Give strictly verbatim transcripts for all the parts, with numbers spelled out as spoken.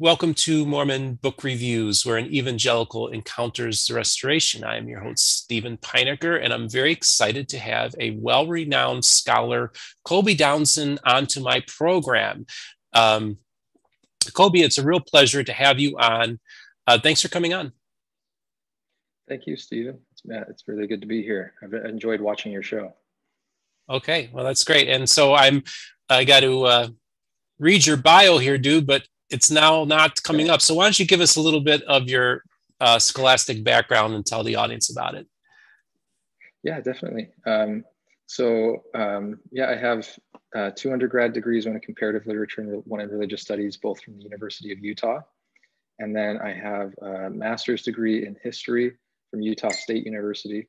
Welcome to Mormon Book Reviews, where an evangelical encounters the restoration. I am your host, Stephen Pynakker, and I'm very excited to have a well-renowned scholar, Colby Townsend, onto my program. Um, Colby, it's a real pleasure to have you on. Uh, thanks for coming on. Thank you, Stephen. It's, it's really good to be here. I've enjoyed watching your show. Okay, well, that's great. And so I'm, I got to uh, read your bio here, dude, but it's now not coming up. So why don't you give us a little bit of your uh, scholastic background and tell the audience about it? Yeah, definitely. Um, so um, yeah, I have uh, two undergrad degrees, one in comparative literature and one in religious studies, both from the University of Utah. And then I have a master's degree in history from Utah State University.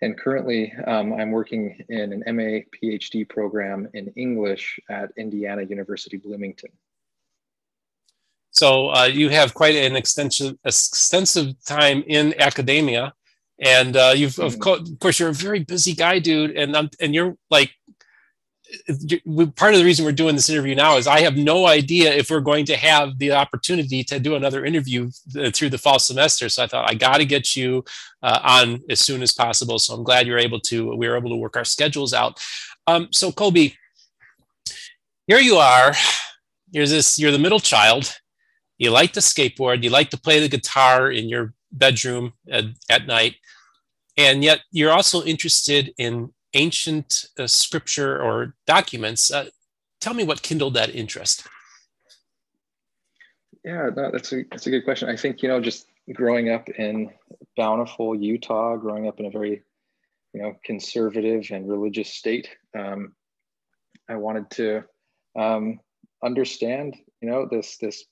And currently um, I'm working in an M A P H D program in English at Indiana University Bloomington. So uh, you have quite an extensive, extensive time in academia, and uh, you've of, co of course you're a very busy guy, dude. And I'm, and you're like, you're, part of the reason we're doing this interview now is I have no idea if we're going to have the opportunity to do another interview th through the fall semester. So I thought I got to get you uh, on as soon as possible. So I'm glad you're able to. We were able to work our schedules out. Um, so Colby, here you are. Here's this. You're the middle child. You like to skateboard, you like to play the guitar in your bedroom at, at night, and yet you're also interested in ancient uh, scripture or documents. Uh, tell me what kindled that interest. Yeah, no, that's, a, that's a good question. I think, you know, just growing up in Bountiful, Utah, growing up in a very, you know, conservative and religious state, um, I wanted to um, understand, you know, this, this,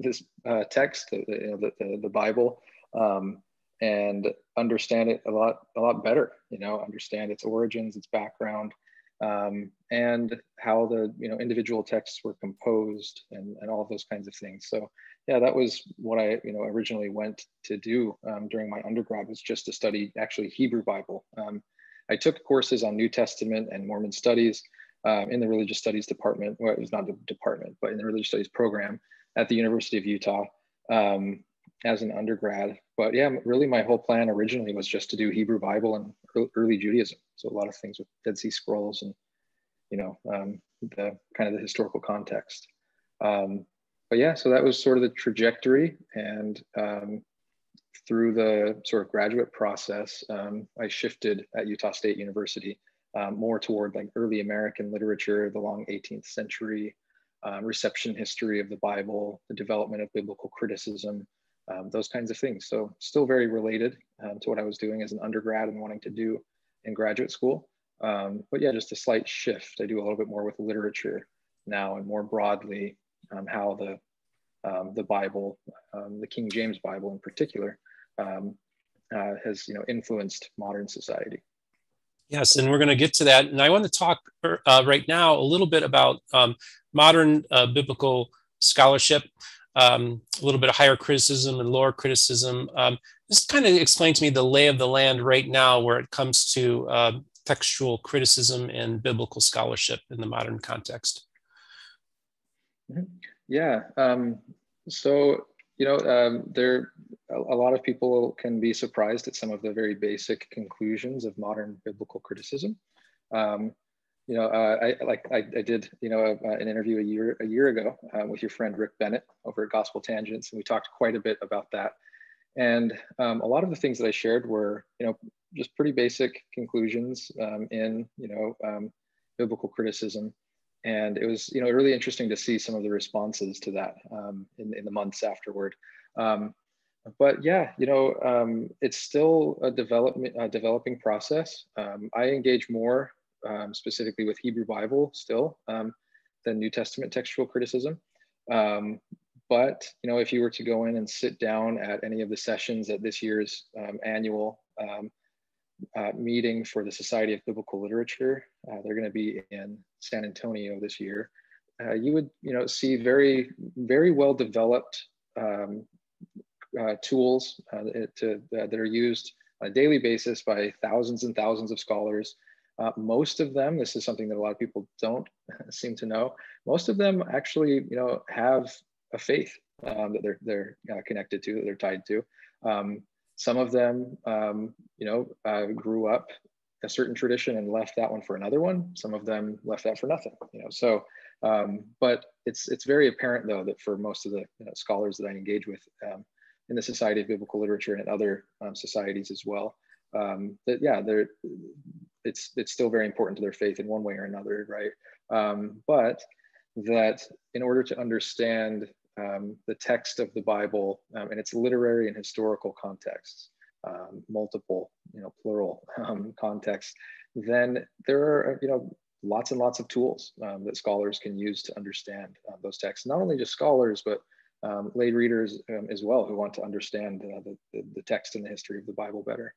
this uh, text, the, the, the, the Bible, um, and understand it a lot, a lot better, you know, understand its origins, its background, um, and how the, you know, individual texts were composed and, and all of those kinds of things. So yeah, that was what I, you know, originally went to do um, during my undergrad, was just to study actually Hebrew Bible. Um, I took courses on New Testament and Mormon studies um, in the religious studies department, well, it was not the department, but in the religious studies program at the University of Utah um, as an undergrad. But yeah, really my whole plan originally was just to do Hebrew Bible and early Judaism. So a lot of things with Dead Sea Scrolls and, you know, um, the kind of the historical context. Um, but yeah, so that was sort of the trajectory. And um, through the sort of graduate process, um, I shifted at Utah State University um, more toward like early American literature, the long eighteenth century, Um, reception history of the Bible, the development of biblical criticism, um, those kinds of things. So still very related um, to what I was doing as an undergrad and wanting to do in graduate school. Um, but yeah, just a slight shift. I do a little bit more with literature now, and more broadly um, how the, um, the Bible, um, the King James Bible in particular, um, uh, has, you know, influenced modern society. Yes, and we're going to get to that. And I want to talk uh, right now a little bit about um, modern uh, biblical scholarship, um, a little bit of higher criticism and lower criticism. Um, just kind of explain to me the lay of the land right now where it comes to uh, textual criticism and biblical scholarship in the modern context. Yeah, um, so, you know, um, there a lot of people can be surprised at some of the very basic conclusions of modern biblical criticism. Um, you know, uh, I like I, I did, you know, a, an interview a year a year ago uh, with your friend Rick Bennett over at Gospel Tangents, and we talked quite a bit about that. And um, a lot of the things that I shared were, you know, just pretty basic conclusions um, in, you know, um, biblical criticism. And it was, you know, really interesting to see some of the responses to that um, in, in the months afterward. Um, but yeah, you know, um, it's still a development, a developing process. Um, I engage more um, specifically with Hebrew Bible still um, than New Testament textual criticism. Um, but, you know, if you were to go in and sit down at any of the sessions at this year's um, annual um, Uh, meeting for the Society of Biblical Literature. Uh, they're going to be in San Antonio this year. Uh, you would, you know, see very, very well developed um, uh, tools uh, to, uh, that are used on a daily basis by thousands and thousands of scholars. Uh, most of them, this is something that a lot of people don't seem to know, most of them actually, you know, have a faith um, that they're they're uh, connected to, that they're tied to. Um, some of them, um, you know, uh, grew up a certain tradition and left that one for another one. Some of them left that for nothing. You know, so um, but it's it's very apparent though that for most of the you know, scholars that I engage with um, in the Society of Biblical Literature and in other um, societies as well, um, that yeah, they're it's it's still very important to their faith in one way or another, right? Um, but that in order to understand um, the text of the Bible um, and its literary and historical contexts, um, multiple, you know, plural um, contexts, then there are, you know, lots and lots of tools um, that scholars can use to understand uh, those texts. Not only just scholars, but um, lay readers um, as well who want to understand uh, the, the, the text and the history of the Bible better.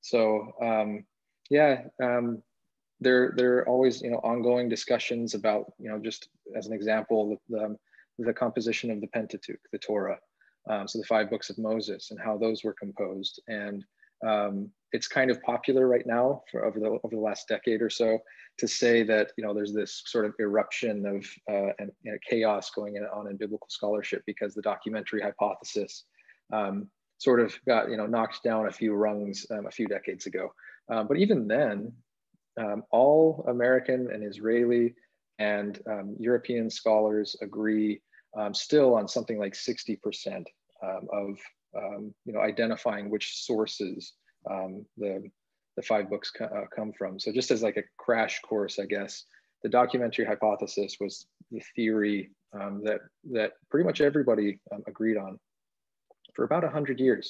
So, um, yeah. Um, There, there are always, you know, ongoing discussions about, you know, just as an example, the, the, the composition of the Pentateuch, the Torah, um, so the five books of Moses and how those were composed. And um, it's kind of popular right now for over the over the last decade or so to say that, you know, there's this sort of eruption of uh, and you know, chaos going on in biblical scholarship because the documentary hypothesis um, sort of got, you know, knocked down a few rungs um, a few decades ago. Um, but even then. Um, all American and Israeli and um, European scholars agree um, still on something like sixty percent um, of um, you know, identifying which sources um, the, the five books co uh, come from. So just as like a crash course, I guess, the documentary hypothesis was the theory um, that, that pretty much everybody um, agreed on for about one hundred years,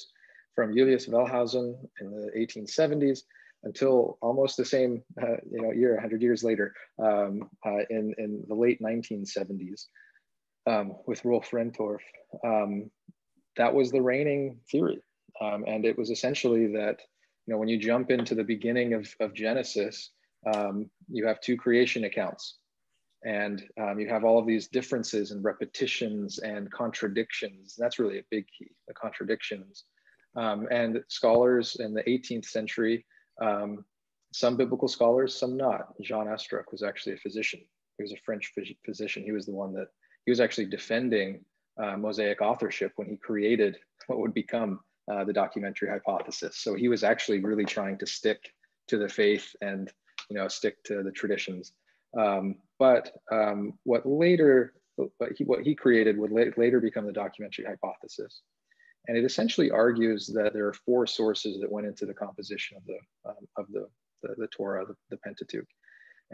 from Julius Wellhausen in the eighteen seventies until almost the same uh, you know, year, one hundred years later, um, uh, in, in the late nineteen seventies um, with Rolf Rendtorff. Um, that was the reigning theory. Um, and it was essentially that, you know, when you jump into the beginning of, of Genesis, um, you have two creation accounts. And um, you have all of these differences and repetitions and contradictions. That's really a big key, the contradictions. Um, and scholars in the eighteenth century, Um, some biblical scholars, some not. Jean Astruc was actually a physician. He was a French phys physician. He was the one that, he was actually defending uh, Mosaic authorship when he created what would become uh, the documentary hypothesis. So he was actually really trying to stick to the faith and, you know, stick to the traditions. Um, but um, what later, what he, what he created would la later become the documentary hypothesis. And it essentially argues that there are four sources that went into the composition of the um, of the, the the Torah, the, the Pentateuch,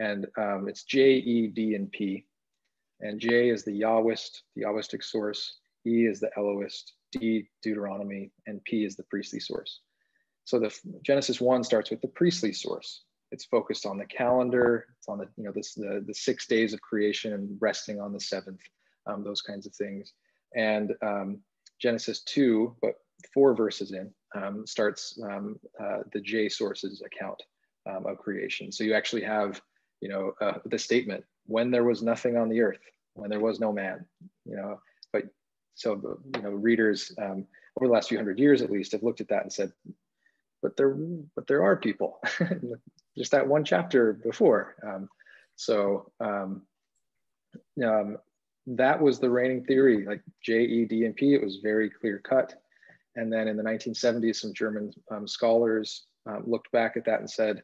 and um, it's J, E, D, and P. And J is the Yahwist, the Yahwistic source. E is the Elohist. D, Deuteronomy, and P is the priestly source. So the Genesis one starts with the priestly source. It's focused on the calendar. It's on the you know this the the six days of creation and resting on the seventh, um, those kinds of things, and um, Genesis two, but four verses in, um, starts um, uh, the J sources account um, of creation. So you actually have, you know, uh, the statement, when there was nothing on the earth, when there was no man, you know, but so, you know, readers um, over the last few hundred years, at least, have looked at that and said, but there, but there are people, just that one chapter before. Um, so, um, um, that was the reigning theory, like J, E, D, and P. It was very clear cut. And then in the nineteen seventies, some German um, scholars um, looked back at that and said,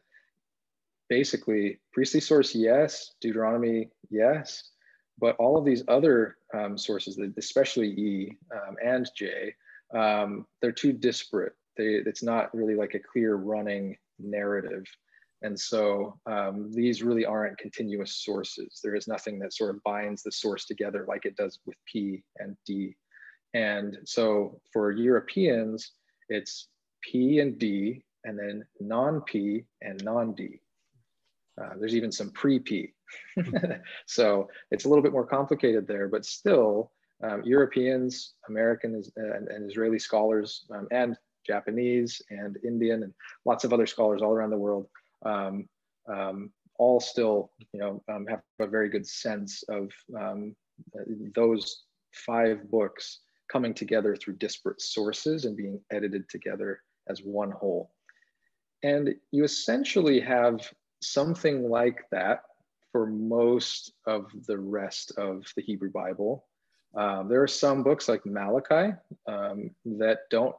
basically, priestly source, yes, Deuteronomy, yes, but all of these other um, sources, especially E um, and J, um, they're too disparate. They, it's not really like a clear running narrative. And so um, these really aren't continuous sources. There is nothing that sort of binds the source together like it does with P and D. And so for Europeans, it's P and D, and then non-P and non-D. Uh, there's even some pre-P. So it's a little bit more complicated there, but still um, Europeans, Americans, and, and Israeli scholars, um, and Japanese and Indian, and lots of other scholars all around the world, Um, um, all still, you know, um, have a very good sense of um, those five books coming together through disparate sources and being edited together as one whole. And you essentially have something like that for most of the rest of the Hebrew Bible, Um, there are some books like Malachi um, that don't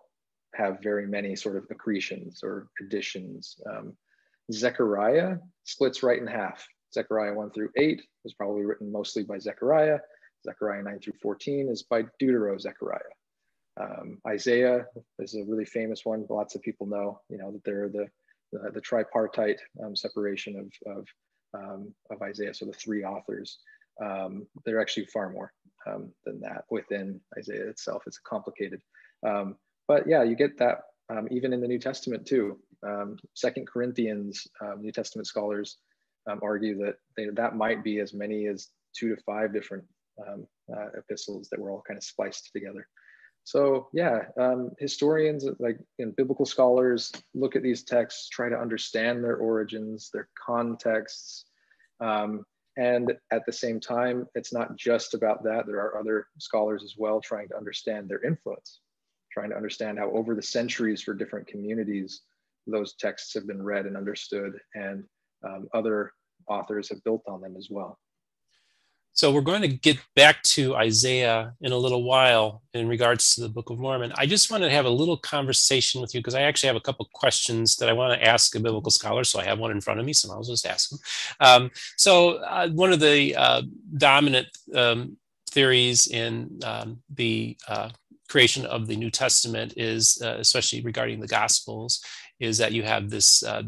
have very many sort of accretions or additions. Um, Zechariah splits right in half. Zechariah one through eight was probably written mostly by Zechariah. Zechariah nine through fourteen is by Deutero Zechariah. Um, Isaiah is a really famous one. Lots of people know, you know, that there are the, the, the tripartite um, separation of, of, um, of Isaiah, so the three authors. Um, there are actually far more um, than that within Isaiah itself. It's complicated. Um, but yeah, you get that um, even in the New Testament too. Um, Second Corinthians, um, New Testament scholars um, argue that they, that might be as many as two to five different um, uh, epistles that were all kind of spliced together. So yeah, um, historians, like in biblical scholars, look at these texts, try to understand their origins, their contexts. Um, and at the same time, it's not just about that. There are other scholars as well trying to understand their influence, trying to understand how over the centuries for different communities, those texts have been read and understood, and um, other authors have built on them as well. So we're going to get back to Isaiah in a little while in regards to the Book of Mormon. I just want to have a little conversation with you because I actually have a couple questions that I want to ask a biblical scholar. So I have one in front of me, so I'll just ask them. Um, so uh, one of the uh, dominant um, theories in um, the uh, creation of the New Testament is, uh, especially regarding the Gospels, is that you have this uh,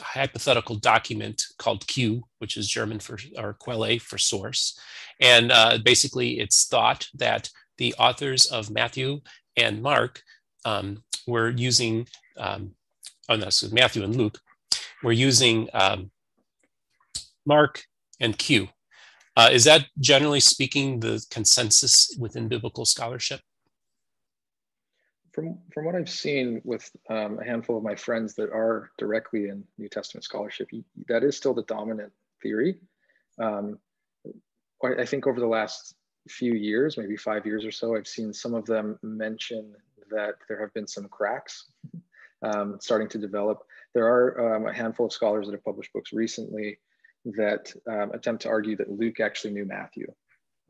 hypothetical document called Q, which is German for, or Quelle for source. And uh, basically it's thought that the authors of Matthew and Mark um, were using, um, oh no, so Matthew and Luke were using um, Mark and Q. Uh, is that generally speaking the consensus within biblical scholarship? From, from what I've seen with um, a handful of my friends that are directly in New Testament scholarship, that is still the dominant theory. Um, I think over the last few years, maybe five years or so, I've seen some of them mention that there have been some cracks um, starting to develop. There are um, a handful of scholars that have published books recently that um, attempt to argue that Luke actually knew Matthew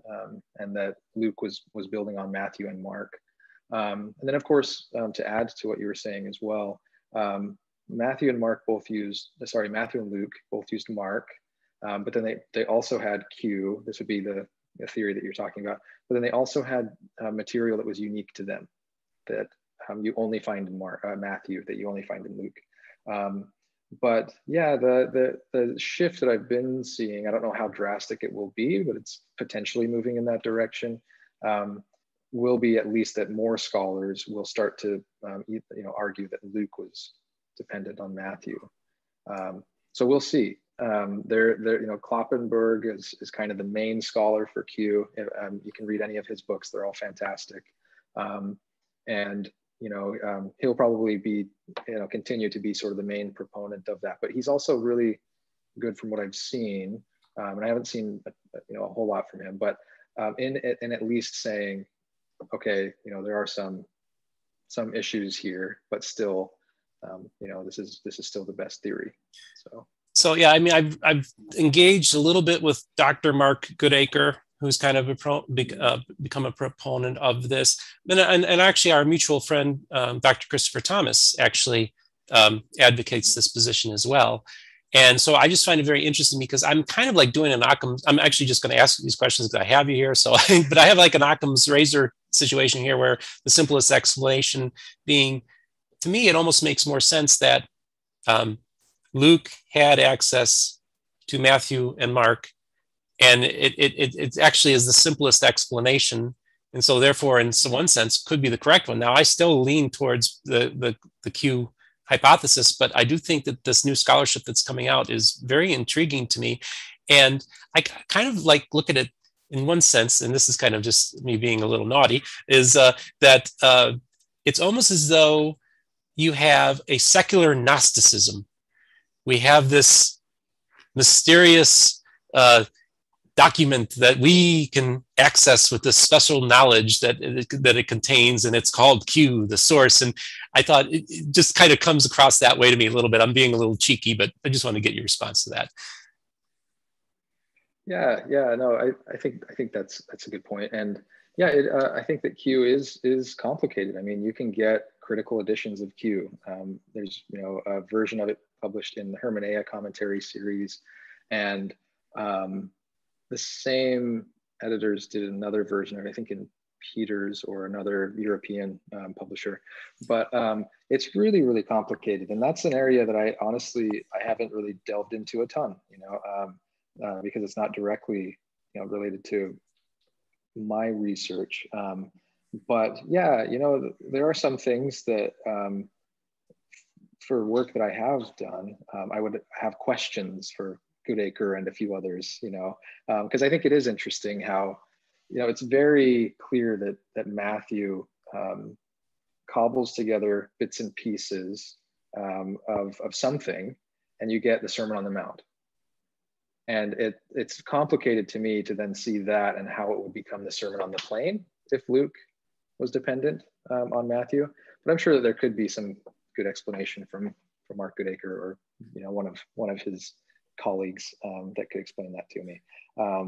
um, and that Luke was, was building on Matthew and Mark. Um, and then, of course, um, to add to what you were saying as well, um, Matthew and Mark both used, sorry, Matthew and Luke both used Mark, um, but then they, they also had Q. This would be the, the theory that you're talking about. But then they also had uh, material that was unique to them, that um, you only find in Mark, uh, Matthew, that you only find in Luke. Um, but yeah, the, the, the shift that I've been seeing, I don't know how drastic it will be, but it's potentially moving in that direction. Um, will be at least that more scholars will start to um, you know, argue that Luke was dependent on Matthew. Um, so we'll see. Um, there, there, you know, Kloppenberg is, is kind of the main scholar for Q. Um, you can read any of his books. They're all fantastic. Um, and, you know, um, he'll probably be, you know, continue to be sort of the main proponent of that, but he's also really good from what I've seen. Um, and I haven't seen, you know, a whole lot from him, but um, in, in at least saying, okay, you know, there are some some issues here, but still, um, you know, this is this is still the best theory. So, so yeah, I mean, I've I've engaged a little bit with Doctor Mark Goodacre, who's kind of a pro, uh, become a proponent of this, and and, and actually, our mutual friend um, Doctor Christopher Thomas actually um, advocates this position as well. And so I just find it very interesting because I'm kind of like doing an Occam's, I'm actually just going to ask these questions because I have you here. So, I, but I have like an Occam's razor situation here where the simplest explanation being, to me, it almost makes more sense that um, Luke had access to Matthew and Mark. And it, it, it actually is the simplest explanation. And so therefore, in one sense, could be the correct one. Now, I still lean towards the, the, the Q hypothesis, but I do think that this new scholarship that's coming out is very intriguing to me. And I kind of like look at it in one sense, and this is kind of just me being a little naughty, is uh, that uh, it's almost as though you have a secular Gnosticism. We have this mysterious uh, document that we can access with this special knowledge that it, that it contains, and it's called Q, the source. And I thought it, it just kind of comes across that way to me a little bit. I'm being a little cheeky, but I just want to get your response to that. Yeah, yeah, no, I, I think I think that's that's a good point, and yeah, it, uh, I think that Q is is complicated. I mean, you can get critical editions of Q. Um, there's you know a version of it published in the Hermeneia Commentary series, and um, the same editors did another version of it, I think in Peters or another European um, publisher, but um, it's really really complicated, and that's an area that I honestly I haven't really delved into a ton. You know. Um, Uh, because it's not directly, you know, related to my research. Um, but yeah, you know, th there are some things that um, for work that I have done, um, I would have questions for Goodacre and a few others, you know, because um, I think it is interesting how, you know, it's very clear that, that Matthew um, cobbles together bits and pieces um, of, of something, and you get the Sermon on the Mount. And it, it's complicated to me to then see that and how it would become the Sermon on the Plain if Luke was dependent um, on Matthew. But I'm sure that there could be some good explanation from, from Mark Goodacre or you know one of one of his colleagues um, that could explain that to me. Um,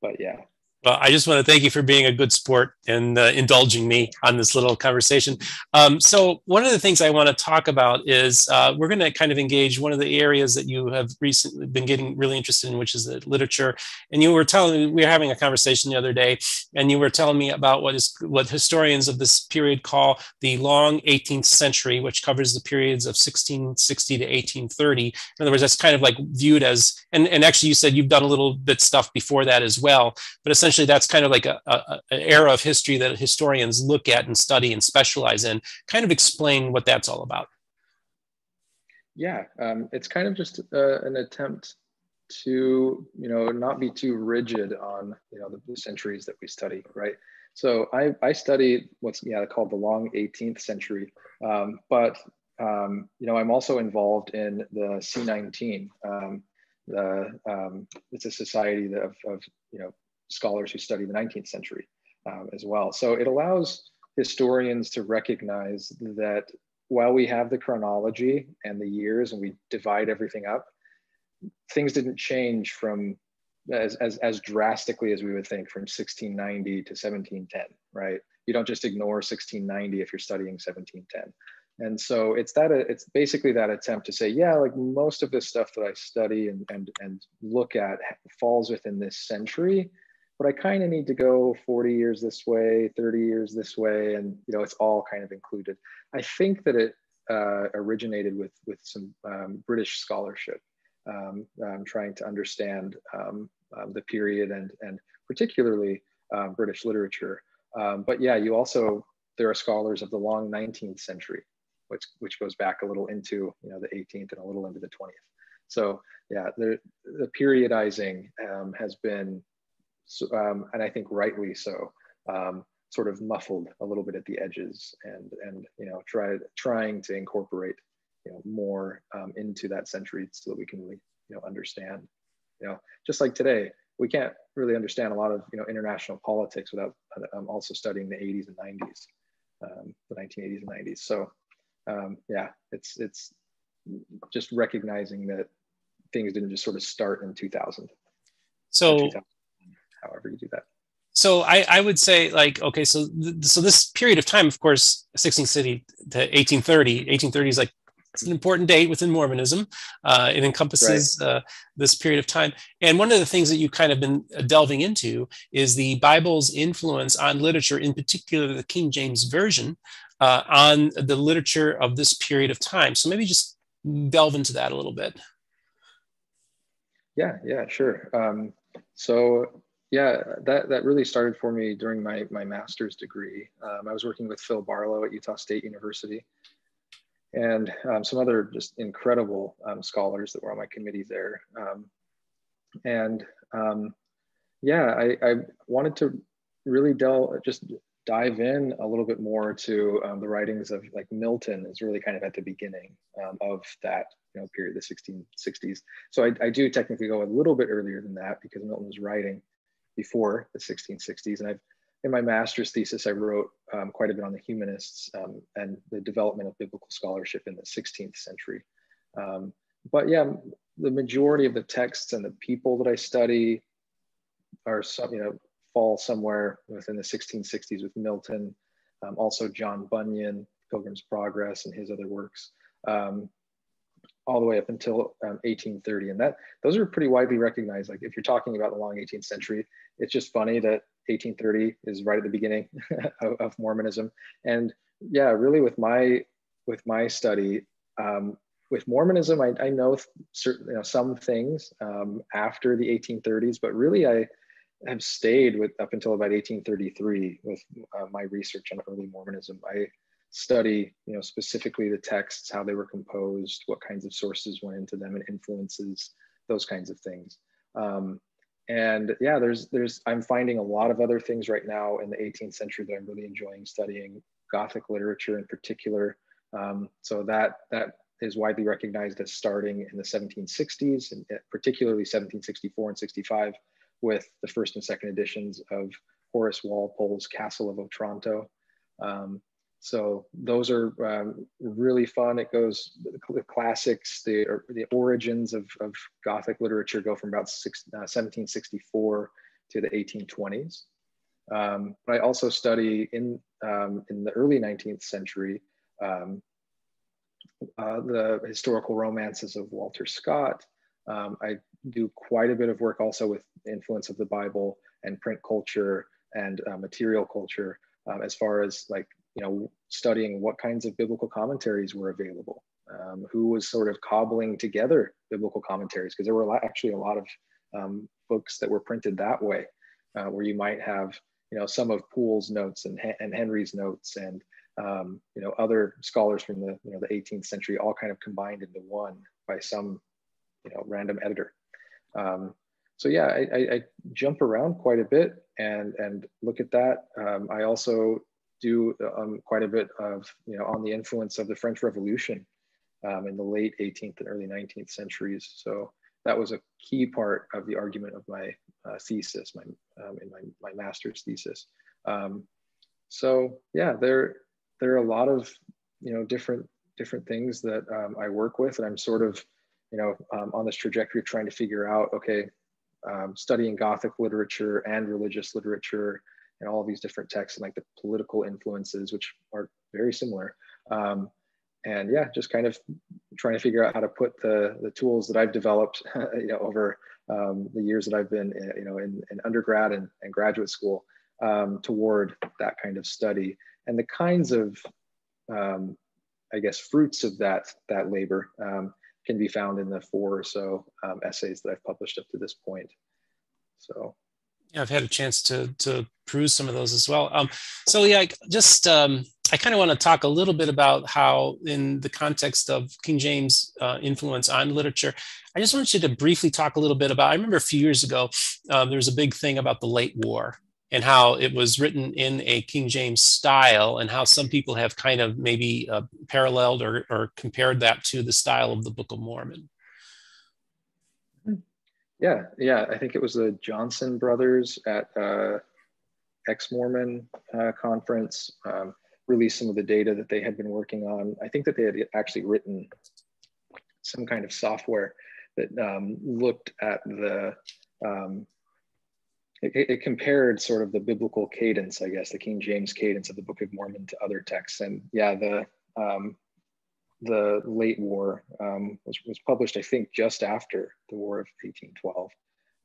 but yeah. Well, I just want to thank you for being a good sport and uh, indulging me on this little conversation. Um, so one of the things I want to talk about is uh, we're going to kind of engage one of the areas that you have recently been getting really interested in, which is the literature. And you were telling me, we were having a conversation the other day, and you were telling me about what is what historians of this period call the long eighteenth century, which covers the periods of sixteen sixty to eighteen thirty. In other words, that's kind of like viewed as, and, and actually you said you've done a little bit stuff before that as well, but essentially that's kind of like a, a, an era of history that historians look at and study and specialize in. Kind of explain what that's all about. Yeah, um, it's kind of just uh, an attempt to, you know, not be too rigid on, you know, the centuries that we study, right? So I, I study what's yeah called the long eighteenth century, um, but, um, you know, I'm also involved in the C nineteen. Um, the, um, it's a society of, of, you know, scholars who study the nineteenth century um, as well. So it allows historians to recognize that while we have the chronology and the years and we divide everything up, things didn't change from as, as, as drastically as we would think from sixteen ninety to seventeen ten, right? You don't just ignore sixteen ninety if you're studying seventeen ten. And so it's that it's basically that attempt to say, yeah, like most of this stuff that I study and, and, and look at falls within this century, but I kind of need to go forty years this way, thirty years this way, and you know it's all kind of included. I think that it uh, originated with with some um, British scholarship, um, um, trying to understand um, um, the period and and particularly um, British literature. Um, but yeah, you also there are scholars of the long nineteenth century, which which goes back a little into you know the eighteenth and a little into the twentieth. So yeah, the the periodizing um, has been. So, um, and I think rightly so, um, sort of muffled a little bit at the edges, and and you know try trying to incorporate you know more um, into that century so that we can really you know understand you know just like today we can't really understand a lot of you know international politics without um, also studying the eighties and nineties, um, the nineteen eighties and nineties. So um, yeah, it's it's just recognizing that things didn't just sort of start in two thousand. So. two thousand. However you do that. So I, I would say like, okay, so, th so this period of time, of course, sixteen sixty to eighteen thirty, eighteen thirty is like, it's an important date within Mormonism. Uh, it encompasses right. uh, this period of time. And one of the things that you've kind of been delving into is the Bible's influence on literature, in particular the King James Version, uh, on the literature of this period of time. So maybe just delve into that a little bit. Yeah, yeah, sure. Um, so, Yeah, that, that really started for me during my, my master's degree. Um, I was working with Phil Barlow at Utah State University and um, some other just incredible um, scholars that were on my committee there. Um, and um, yeah, I, I wanted to really delve, just dive in a little bit more to um, the writings of like Milton is really kind of at the beginning um, of that you know, period, the sixteen sixties. So I, I do technically go a little bit earlier than that because Milton was writing before the sixteen sixties, and I've in my master's thesis I wrote um, quite a bit on the humanists um, and the development of biblical scholarship in the sixteenth century. Um, but yeah, the majority of the texts and the people that I study are, some, you know, fall somewhere within the sixteen sixties with Milton, um, also John Bunyan, Pilgrim's Progress, and his other works, um, all the way up until um, eighteen thirty. And that those are pretty widely recognized. Like if you're talking about the long eighteenth century, it's just funny that eighteen thirty is right at the beginning of, of Mormonism. And yeah, really with my with my study, um, with Mormonism, I, I know certain you know, some things um, after the eighteen thirties, but really I have stayed with up until about eighteen thirty-three with uh, my research on early Mormonism. I study, you know, specifically the texts, how they were composed, what kinds of sources went into them and influences, those kinds of things. Um, and yeah, there's, there's, I'm finding a lot of other things right now in the eighteenth century that I'm really enjoying studying, Gothic literature in particular. Um, so that, that is widely recognized as starting in the seventeen sixties, and particularly seventeen sixty-four and sixty-five, with the first and second editions of Horace Walpole's Castle of Otranto. Um, so those are um, really fun. It goes, the classics, the, or the origins of, of Gothic literature go from about six, uh, seventeen sixty-four to the eighteen twenties. Um, but I also study in, um, in the early nineteenth century, um, uh, the historical romances of Walter Scott. Um, I do quite a bit of work also with influence of the Bible and print culture and uh, material culture, um, as far as like, you know, studying what kinds of biblical commentaries were available, um, who was sort of cobbling together biblical commentaries, because there were a lot, actually a lot of um, books that were printed that way, uh, where you might have, you know, some of Poole's notes and, and Henry's notes and, um, you know, other scholars from the, you know, the eighteenth century all kind of combined into one by some, you know, random editor. Um, so yeah, I, I, I jump around quite a bit and and look at that. Um, I also do um, quite a bit of, you know, on the influence of the French Revolution um, in the late eighteenth and early nineteenth centuries. So that was a key part of the argument of my uh, thesis, my um, in my, my master's thesis. Um, so yeah, there there are a lot of, you know, different different things that um, I work with, and I'm sort of, you know, um, on this trajectory of trying to figure out, okay, um, studying Gothic literature and religious literature and all these different texts and like the political influences, which are very similar. Um, and yeah, just kind of trying to figure out how to put the, the tools that I've developed, you know, over um, the years that I've been, you know, in, in undergrad and, and graduate school um, toward that kind of study and the kinds of, um, I guess, fruits of that, that labor. Um, can be found in the four or so um, essays that I've published up to this point. So, yeah, I've had a chance to to peruse some of those as well. Um, so yeah, I just um, I kind of want to talk a little bit about how, in the context of King James' uh, influence on literature, I just want you to briefly talk a little bit about. I remember a few years ago um, there was a big thing about the late war and how it was written in a King James style, and how some people have kind of maybe uh, paralleled or, or compared that to the style of the Book of Mormon. Yeah, yeah, I think it was the Johnson brothers at uh, ex-Mormon uh, conference um, released some of the data that they had been working on. I think that they had actually written some kind of software that um, looked at the, um, It, it compared sort of the biblical cadence, I guess, the King James cadence of the Book of Mormon to other texts. And yeah, the um, the late war um, was, was published, I think, just after the War of eighteen twelve.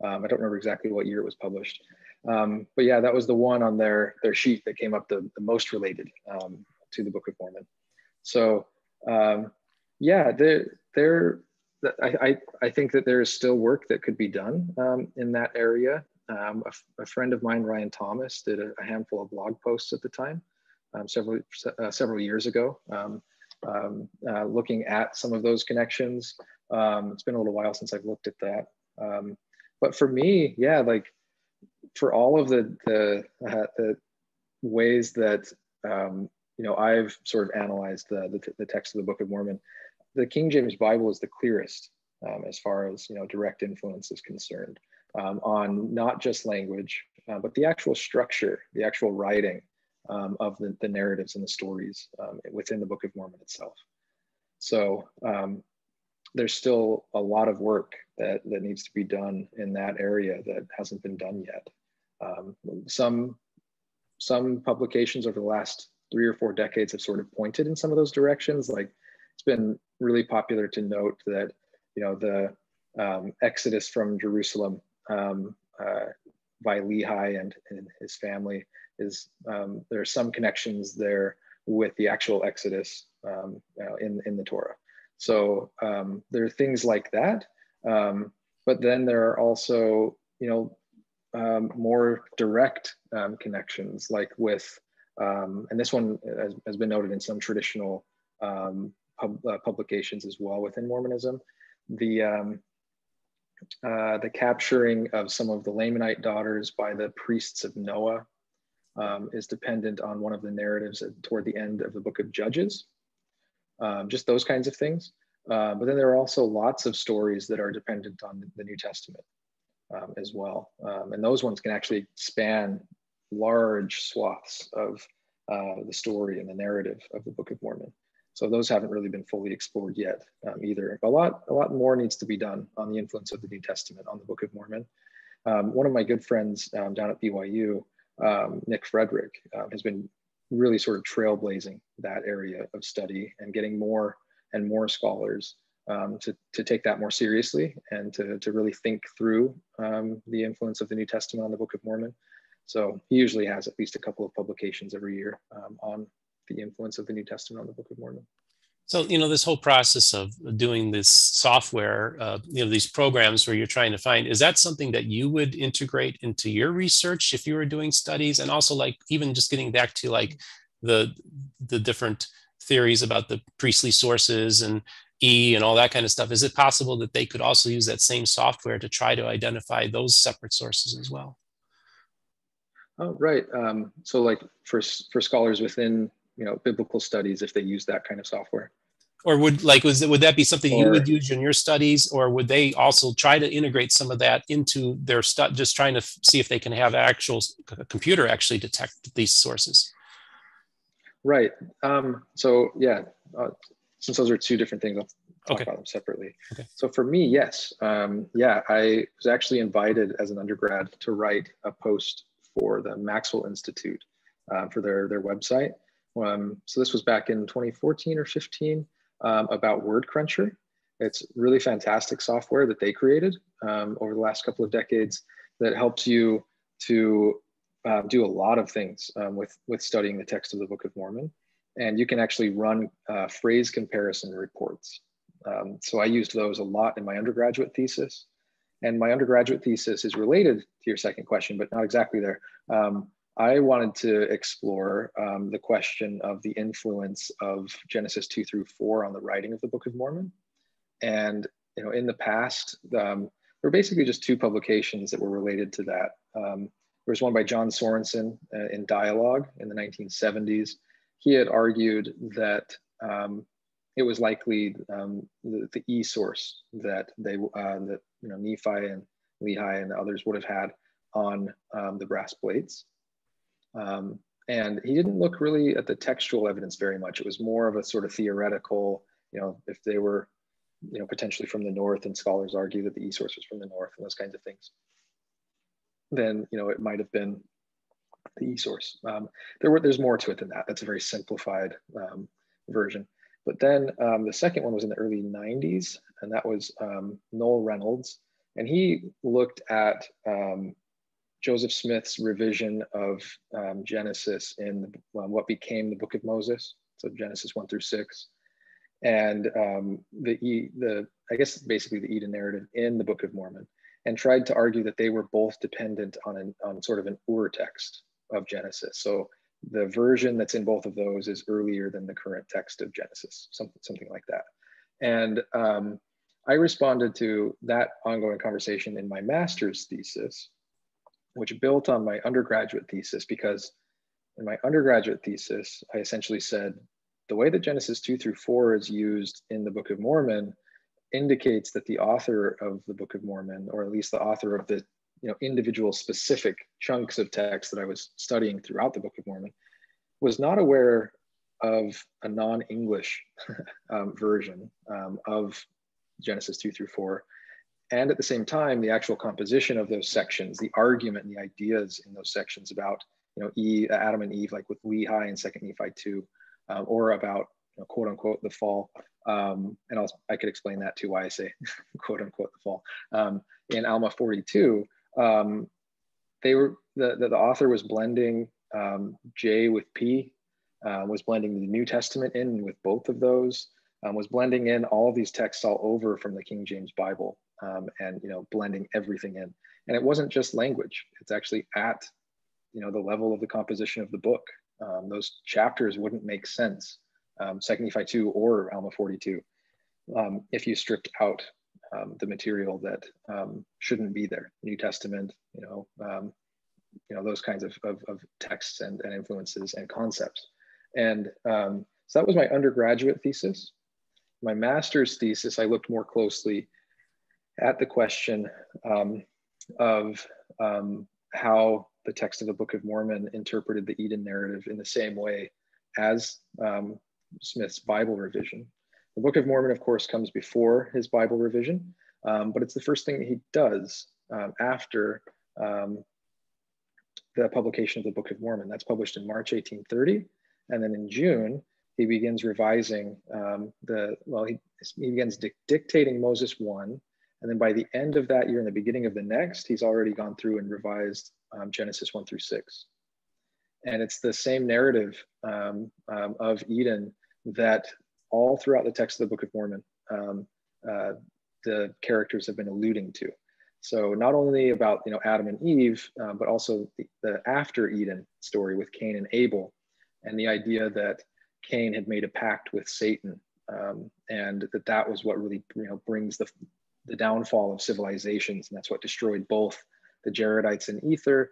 Um, I don't remember exactly what year it was published. Um, but yeah, that was the one on their, their sheet that came up the, the most related um, to the Book of Mormon. So um, yeah, they're, they're, I, I, I think that there is still work that could be done um, in that area. Um, a, a friend of mine, Ryan Thomas, did a, a handful of blog posts at the time, um, several uh, several years ago, um, um, uh, looking at some of those connections. Um, it's been a little while since I've looked at that. Um, but for me, yeah, like for all of the the, uh, the ways that um, you know I've sort of analyzed the, the the text of the Book of Mormon, the King James Bible is the clearest um, as far as you know direct influence is concerned. Um, on not just language, uh, but the actual structure, the actual writing um, of the, the narratives and the stories um, within the Book of Mormon itself. So um, there's still a lot of work that, that needs to be done in that area that hasn't been done yet. Um, some, some publications over the last three or four decades have sort of pointed in some of those directions. Like, it's been really popular to note that, you know, the um, exodus from Jerusalem um, uh, by Lehi and, and his family is, um, there are some connections there with the actual exodus um, in, in the Torah. So um, there are things like that, um, but then there are also, you know, um, more direct um, connections, like with, um, and this one has, has been noted in some traditional um, pub, uh, publications as well within Mormonism, the um, uh, the capturing of some of the Lamanite daughters by the priests of Noah um, is dependent on one of the narratives toward the end of the book of Judges. Um, just those kinds of things. Uh, but then there are also lots of stories that are dependent on the New Testament um, as well. Um, and those ones can actually span large swaths of uh, the story and the narrative of the Book of Mormon. So those haven't really been fully explored yet um, either. A lot, a lot more needs to be done on the influence of the New Testament on the Book of Mormon. Um, one of my good friends um, down at B Y U, um, Nick Frederick, uh, has been really sort of trailblazing that area of study and getting more and more scholars um, to, to take that more seriously and to, to really think through um, the influence of the New Testament on the Book of Mormon. So he usually has at least a couple of publications every year um, on the influence of the New Testament on the Book of Mormon. So, you know, this whole process of doing this software, uh, you know, these programs where you're trying to find, is that something that you would integrate into your research if you were doing studies? And also, like, even just getting back to like the, the different theories about the priestly sources and E and all that kind of stuff, is it possible that they could also use that same software to try to identify those separate sources as well? Oh, right. Um, so like for, for scholars within, you know, biblical studies, if they use that kind of software. Or would like, was it, would that be something or, you would use in your studies, or would they also try to integrate some of that into their stuff, just trying to see if they can have actual a computer actually detect these sources? Right. Um, so yeah, uh, since those are two different things, I'll talk okay. about them separately. Okay. So for me, yes. Um, yeah, I was actually invited as an undergrad to write a post for the Maxwell Institute uh, for their, their website. Um, so this was back in twenty fourteen or fifteen um, about WordCruncher. It's really fantastic software that they created um, over the last couple of decades that helps you to uh, do a lot of things um, with, with studying the text of the Book of Mormon. And you can actually run uh, phrase comparison reports. Um, so I used those a lot in my undergraduate thesis. And my undergraduate thesis is related to your second question, but not exactly there. Um, I wanted to explore um, the question of the influence of Genesis two through four on the writing of the Book of Mormon. And, you know, in the past, um, there were basically just two publications that were related to that. Um, there was one by John Sorensen uh, in Dialogue in the nineteen seventies. He had argued that um, it was likely um, the, the E source that they, uh, that you know, Nephi and Lehi and others would have had on um, the brass plates. Um, and he didn't look really at the textual evidence very much. It was more of a sort of theoretical, you know, if they were, you know, potentially from the north, and scholars argue that the E source was from the north and those kinds of things, then, you know, it might have been the E source. Um, there were, there's more to it than that. That's a very simplified um, version. But then um, the second one was in the early nineties, and that was um, Noel Reynolds. And he looked at um, Joseph Smith's revision of um, Genesis in the, well, what became the Book of Moses, so Genesis one through six, and um, the e, the I guess basically the Edom narrative in the Book of Mormon, and tried to argue that they were both dependent on an on sort of an Ur text of Genesis. So the version that's in both of those is earlier than the current text of Genesis, something something like that, and. Um, I responded to that ongoing conversation in my master's thesis, which built on my undergraduate thesis, because in my undergraduate thesis, I essentially said, the way that Genesis two through four is used in the Book of Mormon indicates that the author of the Book of Mormon, or at least the author of the you know, individual specific chunks of text that I was studying throughout the Book of Mormon, was not aware of a non-English um, version um, of Genesis two through four. And at the same time, the actual composition of those sections, the argument and the ideas in those sections about, you know, Eve, Adam and Eve, like with Lehi and Second Nephi two, um, or about, you know, quote unquote, the fall. Um, and I'll, I could explain that too, why I say quote unquote, the fall. Um, in Alma forty-two, um, they were, the, the, the author was blending um, J with P, uh, was blending the New Testament in with both of those, um, was blending in all of these texts all over from the King James Bible. Um, and, you know, blending everything in. And it wasn't just language. It's actually at, you know, the level of the composition of the book. Um, those chapters wouldn't make sense, um, Second Nephi two or Alma forty-two, um, if you stripped out um, the material that um, shouldn't be there. New Testament, you know, um, you know, those kinds of, of, of texts and, and influences and concepts. And um, so that was my undergraduate thesis. My master's thesis, I looked more closely at the question um, of um, how the text of the Book of Mormon interpreted the Eden narrative in the same way as um, Smith's Bible revision. The Book of Mormon, of course, comes before his Bible revision, um, but it's the first thing that he does um, after um, the publication of the Book of Mormon. That's published in March eighteen thirty, and then in June, he begins revising um, the, well, he, he begins di- dictating Moses one, and then by the end of that year and the beginning of the next, he's already gone through and revised um, Genesis one through six. And it's the same narrative um, um, of Eden that all throughout the text of the Book of Mormon, um, uh, the characters have been alluding to. So not only about, you know, Adam and Eve, uh, but also the, the after Eden story with Cain and Abel, and the idea that Cain had made a pact with Satan, um, and that that was what really, you know, brings the the downfall of civilizations, and that's what destroyed both the Jaredites in Ether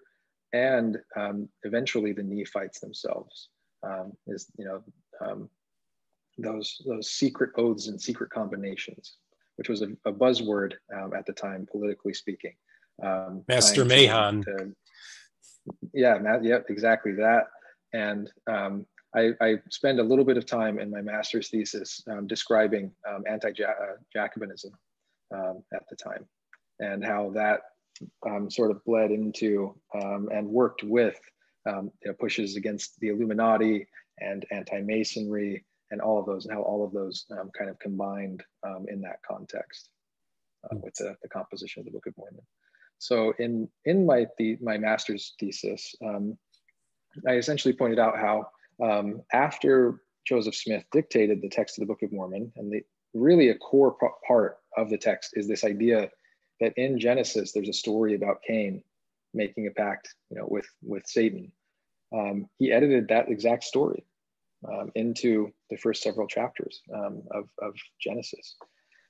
and um, eventually the Nephites themselves. Um, is you know um, those those secret oaths and secret combinations, which was a, a buzzword um, at the time, politically speaking. Um, Master Mahon. To, yeah, ma- yeah, exactly that. And um, I, I spend a little bit of time in my master's thesis um, describing um, anti-Jacobinism. Um, at the time, and how that um, sort of bled into um, and worked with um, you know, pushes against the Illuminati and anti-Masonry and all of those, and how all of those um, kind of combined um, in that context uh, with the, the composition of the Book of Mormon. So in in my the, my master's thesis, um, I essentially pointed out how um, after Joseph Smith dictated the text of the Book of Mormon, and the really a core p- part of the text is this idea that in Genesis, there's a story about Cain making a pact, you know, with, with Satan. Um, he edited that exact story um, into the first several chapters um, of, of Genesis.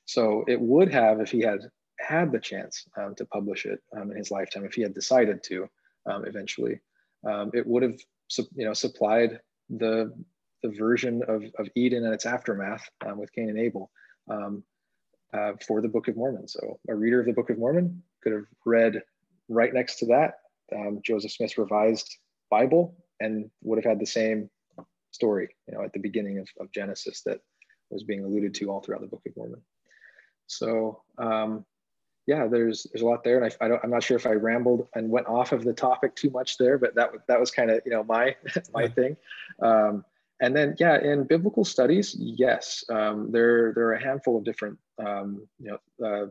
So it would have, if he had had the chance um, to publish it um, in his lifetime, if he had decided to um, eventually, um, it would have, you know, supplied the the version of, of Eden and its aftermath um, with Cain and Abel um, uh, for the Book of Mormon. So a reader of the Book of Mormon could have read right next to that um, Joseph Smith's revised Bible and would have had the same story, you know, at the beginning of, of Genesis that was being alluded to all throughout the Book of Mormon. So um, yeah, there's there's a lot there, and I, I don't, I'm not sure if I rambled and went off of the topic too much there, but that that was kind of, you know, my my thing. Um, And then, yeah, in biblical studies, yes, um, there, there are a handful of different, um, you know, uh,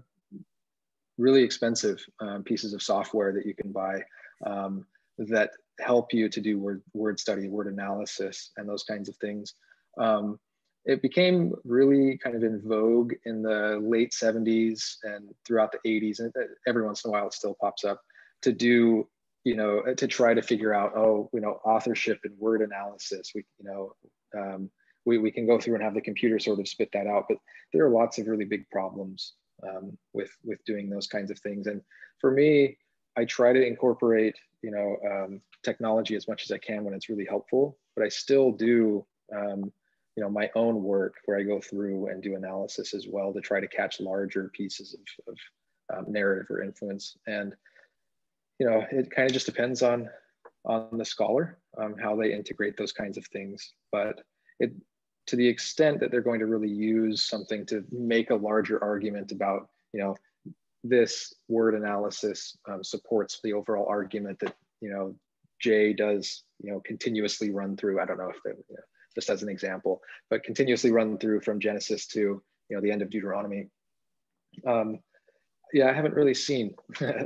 really expensive um, pieces of software that you can buy um, that help you to do word, word study, word analysis, and those kinds of things. Um, it became really kind of in vogue in the late seventies and throughout the eighties, and every once in a while it still pops up, to do, you know, to try to figure out, oh, you know, authorship and word analysis. We, you know, um, we, we can go through and have the computer sort of spit that out, but there are lots of really big problems um, with, with doing those kinds of things. And for me, I try to incorporate, you know, um, technology as much as I can when it's really helpful, but I still do, um, you know, my own work where I go through and do analysis as well to try to catch larger pieces of, of um, narrative or influence. And you know, it kind of just depends on on the scholar, um, how they integrate those kinds of things. But it to the extent that they're going to really use something to make a larger argument about, you know, this word analysis um, supports the overall argument that, you know, J does, you know, continuously run through, I don't know if they, you know, just as an example, but continuously run through from Genesis to, you know, the end of Deuteronomy. Um, yeah, I haven't really seen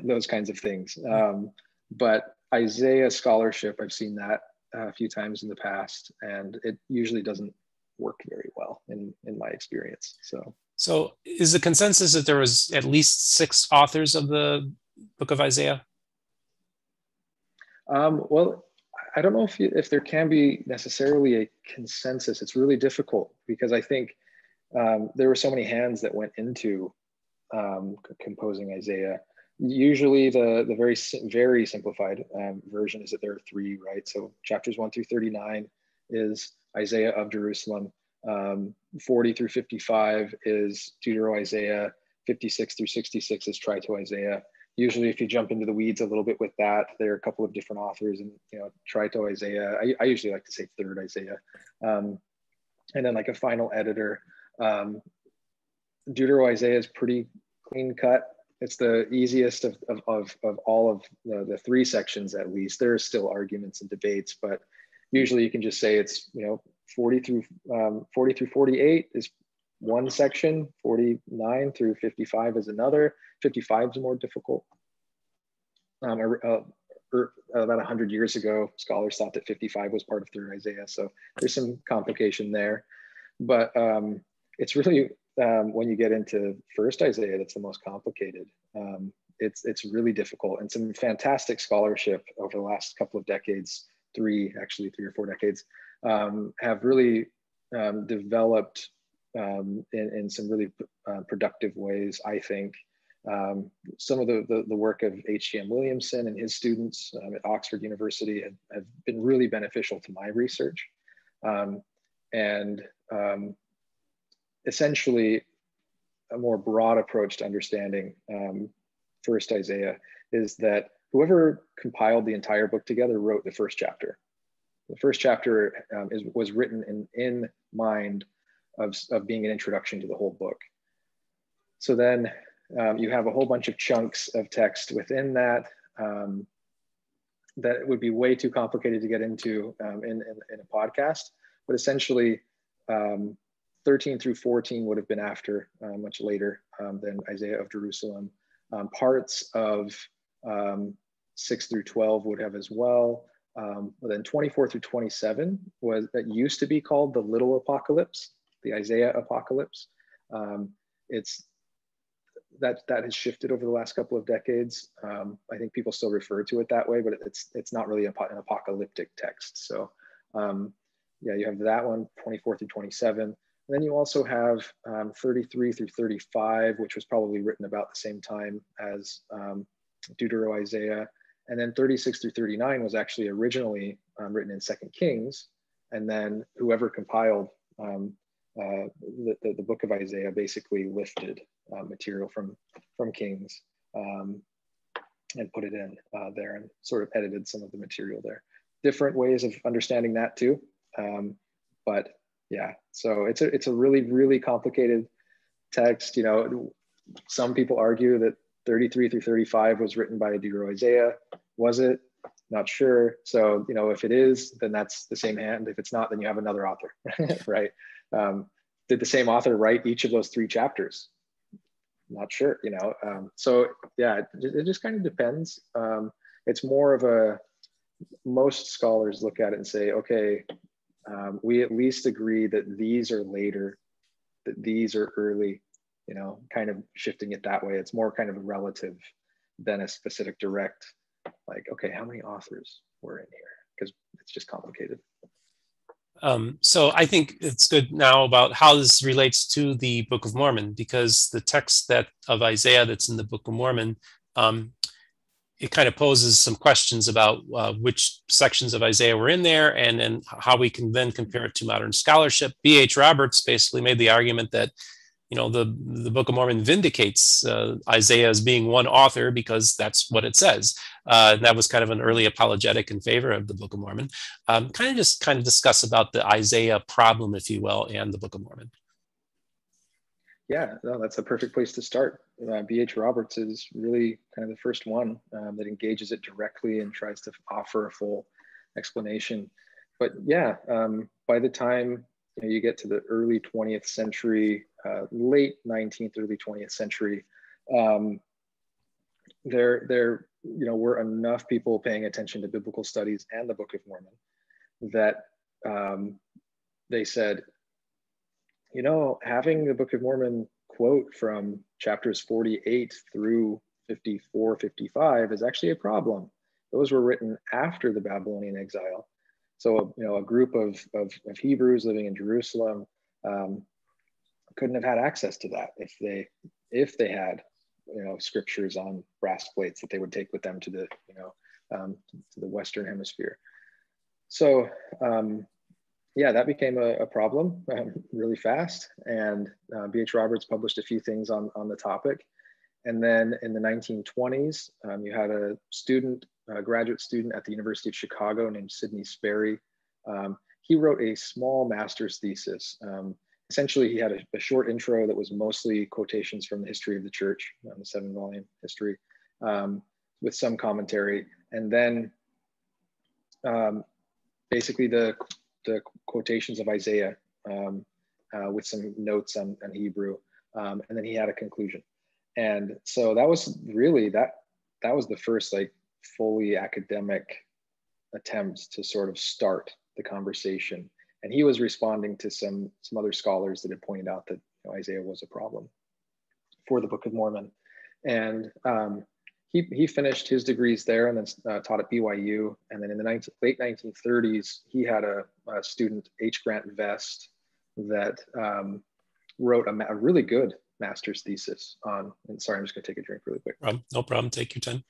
those kinds of things, um, but Isaiah scholarship, I've seen that a few times in the past, and it usually doesn't work very well in, in my experience, so. So is the consensus that there was at least six authors of the book of Isaiah? Um, well, I don't know if, you, if there can be necessarily a consensus. It's really difficult because I think um, there were so many hands that went into um, composing Isaiah. Usually the, the very, very simplified um, version is that there are three, right? So chapters one through thirty-nine is Isaiah of Jerusalem. Um, forty through fifty-five is Deutero-Isaiah. fifty-six through sixty-six is Trito Isaiah. Usually if you jump into the weeds a little bit with that, there are a couple of different authors, and, you know, Trito Isaiah, I, I usually like to say Third Isaiah. Um, and then like a final editor. Um, Deutero Isaiah is pretty clean cut. It's the easiest of, of, of, of all of the, the three sections, at least. There are still arguments and debates, but usually you can just say it's, you know, forty through um, forty through forty-eight is one section, forty-nine through fifty-five is another. fifty-five is more difficult. Um, uh, uh, about one hundred years ago, scholars thought that fifty-five was part of Third Isaiah, so there's some complication there. But um, it's really um, when you get into First Isaiah that's the most complicated. Um, it's it's really difficult, and some fantastic scholarship over the last couple of decades, three actually three or four decades, um, have really um, developed um, in, in some really uh, productive ways, I think. Um, some of the, the, the work of H G M Williamson and his students um, at Oxford University have, have been really beneficial to my research. Um, and um, essentially, a more broad approach to understanding um, First Isaiah is that whoever compiled the entire book together wrote the first chapter. The first chapter um, is, was written in, in mind of, of being an introduction to the whole book. So then, Um, you have a whole bunch of chunks of text within that um, that would be way too complicated to get into um, in, in, in a podcast. But essentially, um, thirteen through fourteen would have been after, uh, much later um, than Isaiah of Jerusalem. Um, parts of um, six through twelve would have as well. Um, but then twenty-four through twenty-seven was, that used to be called the Little Apocalypse, the Isaiah Apocalypse. Um, it's That, that has shifted over the last couple of decades. Um, I think people still refer to it that way, but it's it's not really an apocalyptic text. So um, yeah, you have that one, twenty-four through twenty-seven. And then you also have um, thirty-three through thirty-five, which was probably written about the same time as um, Deutero Isaiah. And then thirty-six through thirty-nine was actually originally um, written in Second Kings. And then whoever compiled um, uh, the, the, the book of Isaiah basically lifted Uh, material from from Kings um, and put it in uh, there and sort of edited some of the material there. Different ways of understanding that too, um, but yeah. So it's a it's a really really complicated text. You know, some people argue that thirty-three through thirty-five was written by Deutero Isaiah. Was it? Not sure. So you know, if it is, then that's the same hand. If it's not, then you have another author, right? Um, did the same author write each of those three chapters? Not sure, you know. Um, so yeah, it, it just kind of depends. Um, it's more of a, most scholars look at it and say, okay, um, we at least agree that these are later, that these are early, you know, kind of shifting it that way. It's more kind of a relative than a specific direct, like, okay, how many authors were in here? Because it's just complicated. Um, so I think it's good now about how this relates to the Book of Mormon, because the text that of Isaiah that's in the Book of Mormon, um, it kind of poses some questions about uh, which sections of Isaiah were in there, and and how we can then compare it to modern scholarship. B H Roberts basically made the argument that you know, the, the Book of Mormon vindicates uh, Isaiah as being one author because that's what it says. Uh, and that was kind of an early apologetic in favor of the Book of Mormon. Um, kind of just kind of discuss about the Isaiah problem, if you will, and the Book of Mormon. Yeah, no, that's a perfect place to start. Uh, B H Roberts is really kind of the first one um, that engages it directly and tries to offer a full explanation. But yeah, um, by the time you, know, you get to the early twentieth century, uh, late nineteenth, early twentieth century, um, there, there, you know, were enough people paying attention to biblical studies and the Book of Mormon that um, they said, you know, having the Book of Mormon quote from chapters forty-eight through fifty-four, fifty-five is actually a problem. Those were written after the Babylonian exile. So, you know, a group of, of, of Hebrews living in Jerusalem um, couldn't have had access to that if they, if they had, you know, scriptures on brass plates that they would take with them to the, you know, um, to the Western Hemisphere. So, um, yeah, that became a, a problem um, really fast. And uh, B H Roberts published a few things on, on the topic. And then in the nineteen twenties, um, you had a student, a graduate student at the University of Chicago named Sidney Sperry. Um, he wrote a small master's thesis. Um, essentially, he had a, a short intro that was mostly quotations from the history of the church, um, the seven volume history, um, with some commentary. And then um, basically the the quotations of Isaiah um, uh, with some notes on, on Hebrew. Um, and then he had a conclusion. And so that was really, that, that was the first like fully academic attempt to sort of start the conversation. And he was responding to some, some other scholars that had pointed out that you know, Isaiah was a problem for the Book of Mormon. And um, He, he finished his degrees there and then uh, taught at B Y U. And then in the nineteen, late nineteen thirties, he had a, a student, H. Grant Vest, that um, wrote a, a really good master's thesis on, and sorry, I'm just gonna take a drink really quick. Um, no problem, take your time.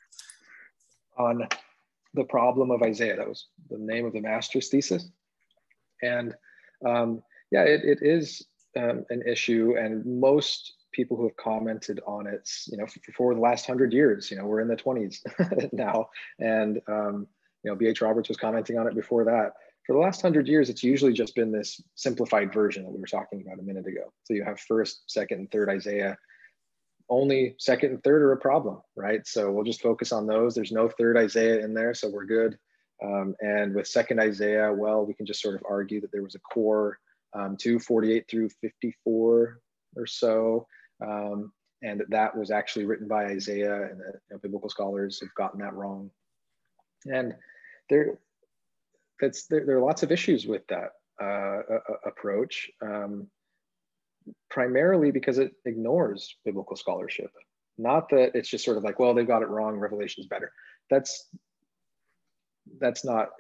On the problem of Isaiah, that was the name of the master's thesis. And um, yeah, it, it is um, an issue, and most people who have commented on it, you know, for the last hundred years, you know, we're in the twenties now. And, um, you know, B H Roberts was commenting on it before that. For the last hundred years, it's usually just been this simplified version that we were talking about a minute ago. So you have first, second, and third Isaiah. Only second and third are a problem, right? So we'll just focus on those. There's no third Isaiah in there, so we're good. Um, and with second Isaiah, well, we can just sort of argue that there was a core um, to forty-eight through fifty-four or so. Um, and that was actually written by Isaiah, and the, you know, biblical scholars have gotten that wrong. And there, that's, there, there are lots of issues with that uh, a, a approach, um, primarily because it ignores biblical scholarship. Not that it's just sort of like, well, they've got it wrong, Revelation's better. That's, that's not,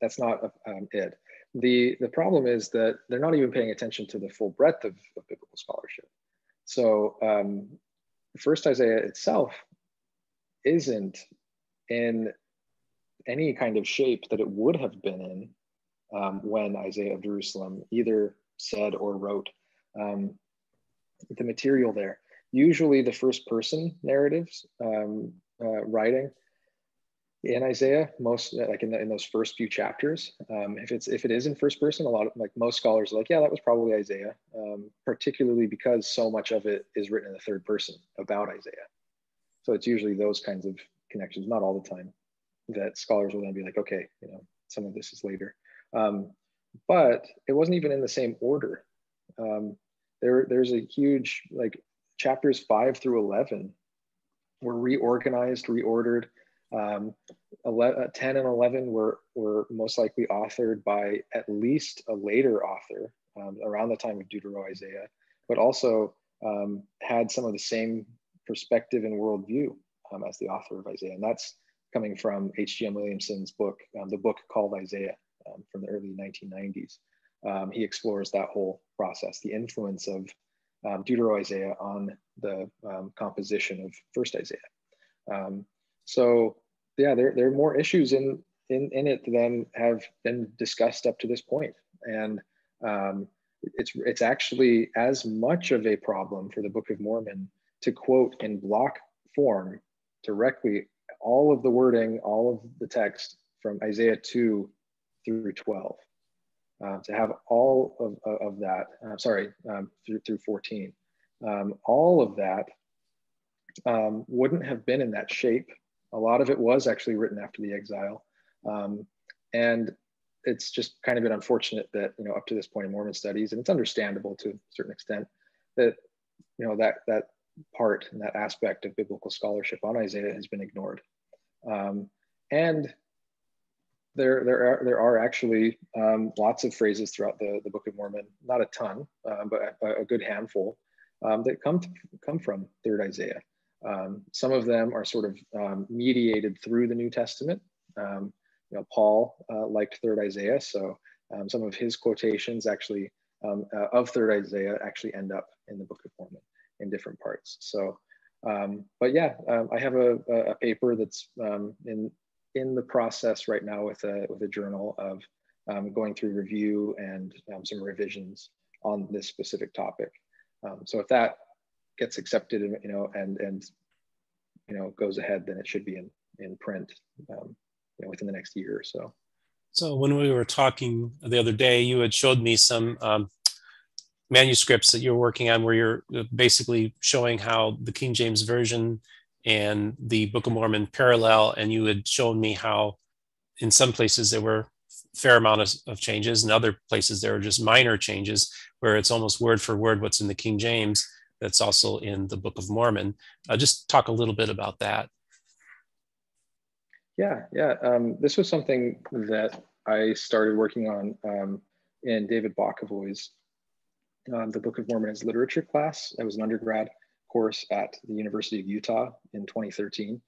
that's not um, it. The, the problem is that they're not even paying attention to the full breadth of, of biblical scholarship. So um, First Isaiah itself isn't in any kind of shape that it would have been in um, when Isaiah of Jerusalem either said or wrote um, the material there. Usually the first person narratives um, uh, writing in Isaiah, most like in, the, in those first few chapters, um, if it's if it is in first person, a lot of like most scholars are like, yeah, that was probably Isaiah, um, particularly because so much of it is written in the third person about Isaiah. So it's usually those kinds of connections, not all the time, that scholars will then be like, okay, you know, some of this is later, um, but it wasn't even in the same order. Um, there, there's a huge like chapters five through eleven were reorganized, reordered. Um, ten and eleven were, were most likely authored by at least a later author um, around the time of Deutero-Isaiah, but also um, had some of the same perspective and worldview um, as the author of Isaiah. And that's coming from H G M Williamson's book, um, the book called Isaiah um, from the early nineteen nineties. Um, he explores that whole process, the influence of um, Deutero-Isaiah on the um, composition of First Isaiah. Um, So yeah, there, there are more issues in, in, in it than have been discussed up to this point. And um, it's it's actually as much of a problem for the Book of Mormon to quote in block form directly all of the wording, all of the text from Isaiah two through twelve, uh, to have all of, of, of that, uh, sorry, um, through, through fourteen. Um, all of that um, wouldn't have been in that shape. A lot of it was actually written after the exile. Um, and it's just kind of been unfortunate that, you know, up to this point in Mormon studies, and it's understandable to a certain extent, that, you know, that, that part and that aspect of biblical scholarship on Isaiah has been ignored. Um, and there, there, are, there are actually um, lots of phrases throughout the, the Book of Mormon, not a ton, uh, but a, a good handful, um, that come, to, come from Third Isaiah. Um, some of them are sort of um, mediated through the New Testament. Um, you know, Paul uh, liked Third Isaiah, so um, some of his quotations actually um, uh, of Third Isaiah actually end up in the Book of Mormon in different parts. So, um, but yeah, um, I have a, a paper that's um, in in the process right now with a with a journal of um, going through review and um, some revisions on this specific topic. Um, so if that gets accepted, you know, and and you know goes ahead, then it should be in in print, um, you know, within the next year or so. So when we were talking the other day, you had showed me some um, manuscripts that you're working on, where you're basically showing how the King James Version and the Book of Mormon parallel, and you had shown me how in some places there were a fair amount of, of changes, and other places there are just minor changes, where it's almost word for word what's in the King James that's also in the Book of Mormon. Uh, just talk a little bit about that. Yeah, yeah. Um, this was something that I started working on um, in David Bakovoy's um, The Book of Mormon as Literature class. It was an undergrad course at the University of Utah in twenty thirteen.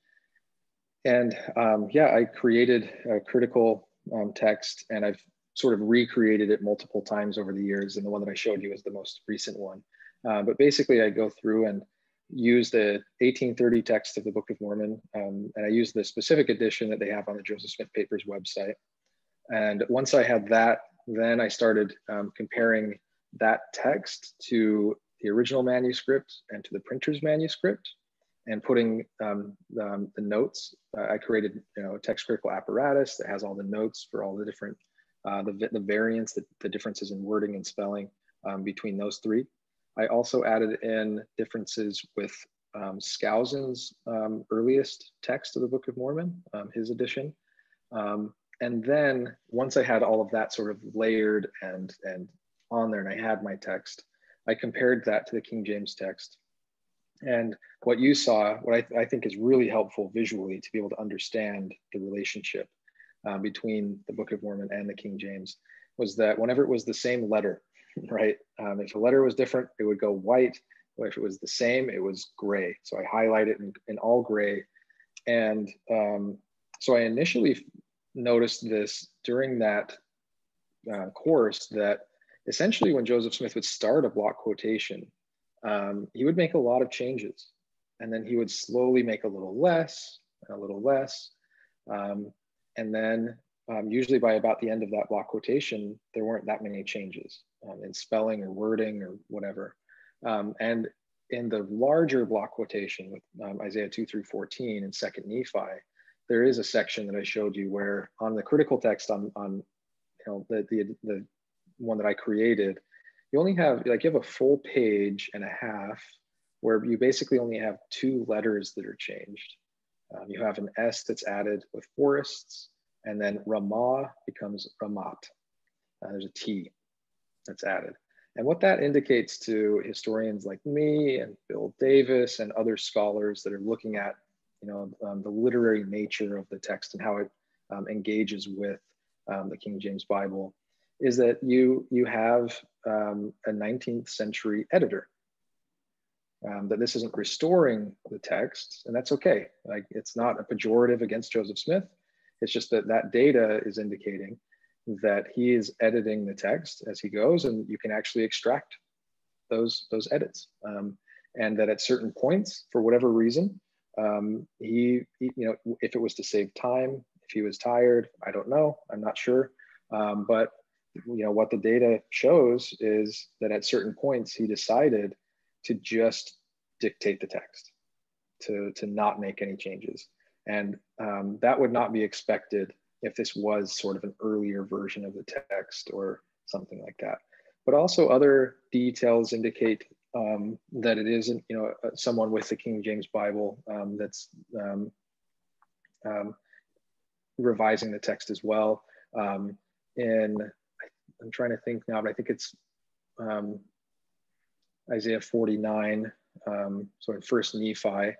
And um, yeah, I created a critical um, text, and I've sort of recreated it multiple times over the years. And the one that I showed you is the most recent one. Uh, but basically I go through and use the eighteen thirty text of the Book of Mormon. Um, and I use the specific edition that they have on the Joseph Smith Papers website. And once I had that, then I started um, comparing that text to the original manuscript and to the printer's manuscript, and putting um, the, um, the notes. Uh, I created, you know, a text critical apparatus that has all the notes for all the different, uh, the, the variants, the, the differences in wording and spelling um, between those three. I also added in differences with um, Skousen's um, earliest text of the Book of Mormon, um, his edition. Um, and then once I had all of that sort of layered and, and on there, and I had my text, I compared that to the King James text. And what you saw, what I, th I think is really helpful visually to be able to understand the relationship uh, between the Book of Mormon and the King James, was that whenever it was the same letter, right? Um, if a letter was different, it would go white. Or if it was the same, it was gray. So I highlight it in, in all gray. And um, so I initially noticed this during that uh, course, that essentially when Joseph Smith would start a block quotation, um, he would make a lot of changes. And then he would slowly make a little less, and a little less. Um, and then Um, usually by about the end of that block quotation, there weren't that many changes um, in spelling or wording or whatever. Um, and in the larger block quotation with um, Isaiah two through fourteen and Second Nephi, there is a section that I showed you where on the critical text, on, on you know, the, the, the one that I created, you only have, like, you have a full page and a half where you basically only have two letters that are changed. Um, you have an S that's added with forests, and then Ramah becomes Ramat. Uh, there's a T that's added. And what that indicates to historians like me and Bill Davis and other scholars that are looking at, you know, um, the literary nature of the text and how it um, engages with um, the King James Bible, is that you, you have um, a nineteenth century editor. Um, that this isn't restoring the text, and that's okay. Like, it's not a pejorative against Joseph Smith. It's just that that data is indicating that he is editing the text as he goes, and you can actually extract those, those edits. Um, and that at certain points, for whatever reason, um, he, he, you know, if it was to save time, if he was tired, I don't know, I'm not sure. Um, but you know, what the data shows is that at certain points he decided to just dictate the text, to, to not make any changes. And um, that would not be expected if this was sort of an earlier version of the text or something like that. But also other details indicate um, that it isn't, you know, someone with the King James Bible um, that's um, um, revising the text as well. Um, in, I'm trying to think now, but I think it's um, Isaiah forty-nine, um, so in First Nephi,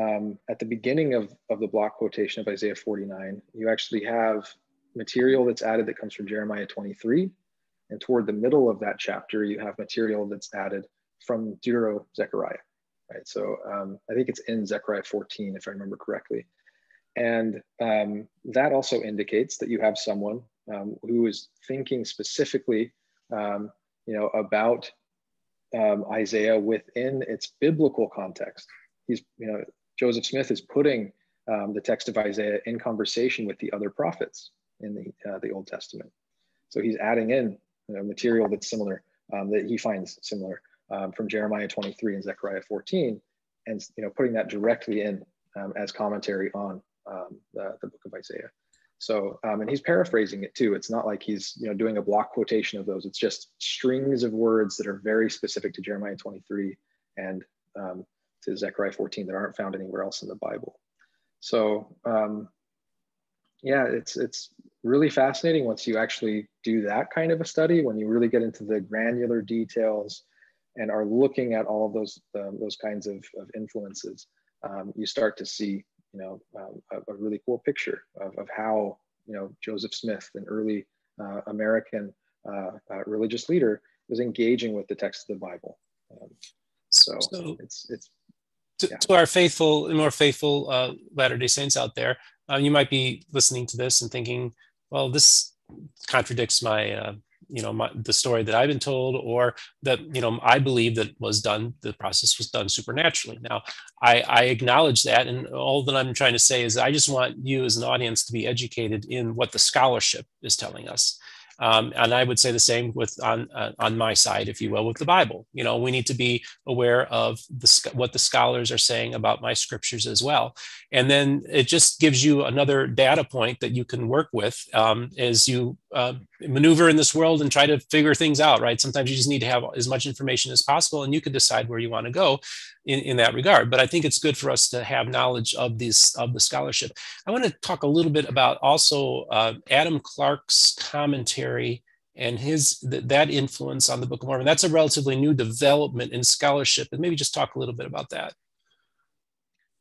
um, at the beginning of, of the block quotation of Isaiah forty-nine, you actually have material that's added that comes from Jeremiah twenty-three. And toward the middle of that chapter, you have material that's added from Deutero Zechariah, right? So um, I think it's in Zechariah fourteen, if I remember correctly. And um, that also indicates that you have someone um, who is thinking specifically, um, you know, about um, Isaiah within its biblical context. He's, you know, Joseph Smith is putting um, the text of Isaiah in conversation with the other prophets in the, uh, the Old Testament. So he's adding in, you know, material that's similar, um, that he finds similar um, from Jeremiah twenty-three and Zechariah fourteen, and, you know, putting that directly in um, as commentary on um, the, the book of Isaiah. So, um, and he's paraphrasing it too. It's not like he's, you know, doing a block quotation of those. It's just strings of words that are very specific to Jeremiah twenty-three and um, to Zechariah fourteen that aren't found anywhere else in the Bible. So, um, yeah, it's, it's really fascinating once you actually do that kind of a study, when you really get into the granular details and are looking at all of those, um, those kinds of, of influences, um, you start to see, you know, um, a, a really cool picture of, of how, you know, Joseph Smith, an early uh, American uh, uh, religious leader, was engaging with the text of the Bible. Um, so, so it's, it's to, yeah. to our faithful and more faithful uh, Latter-day Saints out there, Uh, you might be listening to this and thinking, well, this contradicts my, uh, you know, my, the story that I've been told, or that, you know, I believe that was done, the process was done supernaturally. Now, I, I acknowledge that. And all that I'm trying to say is I just want you as an audience to be educated in what the scholarship is telling us. Um, and I would say the same with on uh, on my side, if you will, with the Bible. You know, we need to be aware of the, what the scholars are saying about my scriptures as well. And then it just gives you another data point that you can work with um, as you uh, maneuver in this world and try to figure things out, right? Sometimes you just need to have as much information as possible, and you can decide where you want to go in, in that regard. But I think it's good for us to have knowledge of these, of the scholarship. I want to talk a little bit about also uh, Adam Clarke's commentary and his th that influence on the Book of Mormon. That's a relatively new development in scholarship, and maybe just talk a little bit about that.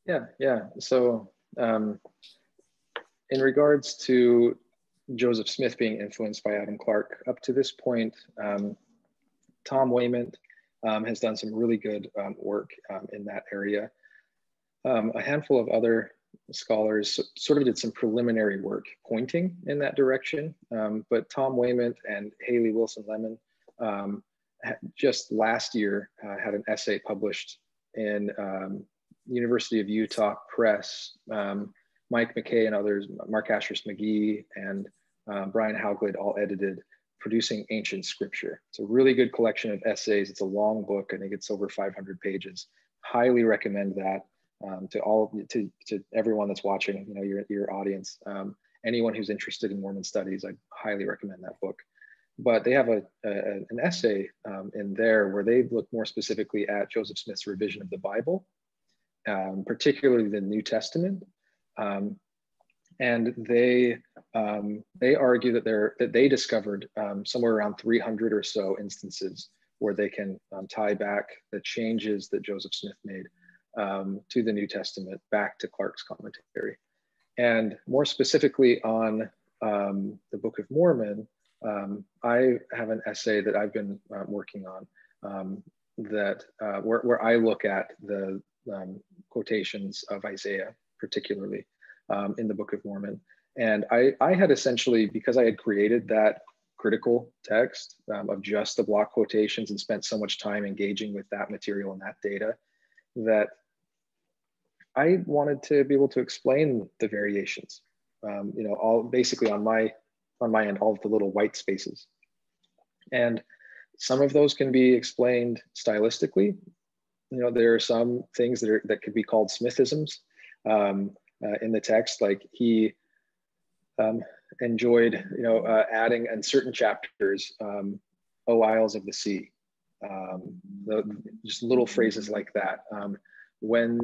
Yeah, yeah. So um, in regards to Joseph Smith being influenced by Adam Clarke, up to this point, um, Tom Wayment um, has done some really good um, work um, in that area. Um, a handful of other scholars sort of did some preliminary work pointing in that direction, um, but Tom Wayment and Haley Wilson Lemon um, just last year uh, had an essay published in um, University of Utah Press. Um, Mike McKay and others, Mark Asheris McGee and uh, Brian Hauglid, all edited, Producing Ancient Scripture. It's a really good collection of essays. It's a long book. I think it's over five hundred pages. Highly recommend that. Um, to all to, to everyone that's watching, you know, your, your audience, um, anyone who's interested in Mormon studies, I highly recommend that book. But they have a, a an essay um, in there where they look more specifically at Joseph Smith's revision of the Bible, um, particularly the New Testament, um, and they um, they argue that they're that they discovered um, somewhere around three hundred or so instances where they can um, tie back the changes that Joseph Smith made Um, to the New Testament, back to Clarke's commentary. And more specifically on um, the Book of Mormon, um, I have an essay that I've been uh, working on um, that uh, where, where I look at the um, quotations of Isaiah, particularly um, in the Book of Mormon. And I, I had essentially, because I had created that critical text um, of just the block quotations and spent so much time engaging with that material and that data, that I wanted to be able to explain the variations, um, you know, all basically on my on my end, all of the little white spaces And some of those can be explained stylistically. You know, there are some things that are that could be called Smithisms um, uh, in the text, like he um, enjoyed, you know, uh, adding in certain chapters, um, "O Isles of the Sea," um, the, just little phrases like that. Um, when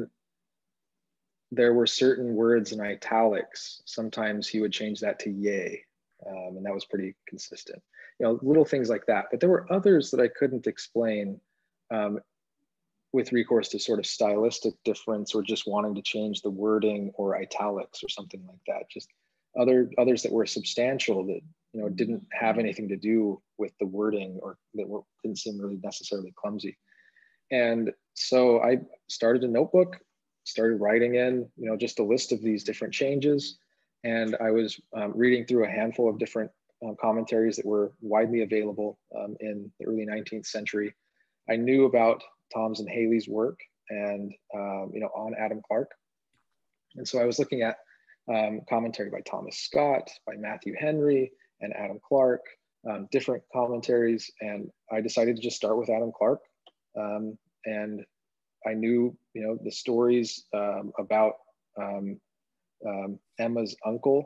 there were certain words in italics, sometimes he would change that to "yea," um, and that was pretty consistent. You know, little things like that. But there were others that I couldn't explain um, with recourse to sort of stylistic difference or just wanting to change the wording or italics or something like that. Just other others that were substantial that, you know, didn't have anything to do with the wording or that were, didn't seem really necessarily clumsy. And so I started a notebook, started writing in, you know, just a list of these different changes. And I was um, reading through a handful of different Um, commentaries that were widely available um, in the early nineteenth century. I knew about Thoms and Haley's work and, um, you know, on Adam Clarke. And so I was looking at um, commentary by Thomas Scott, by Matthew Henry and Adam Clarke, um, different commentaries. And I decided to just start with Adam Clarke. Um, and I knew, you know, the stories um, about um, um, Emma's uncle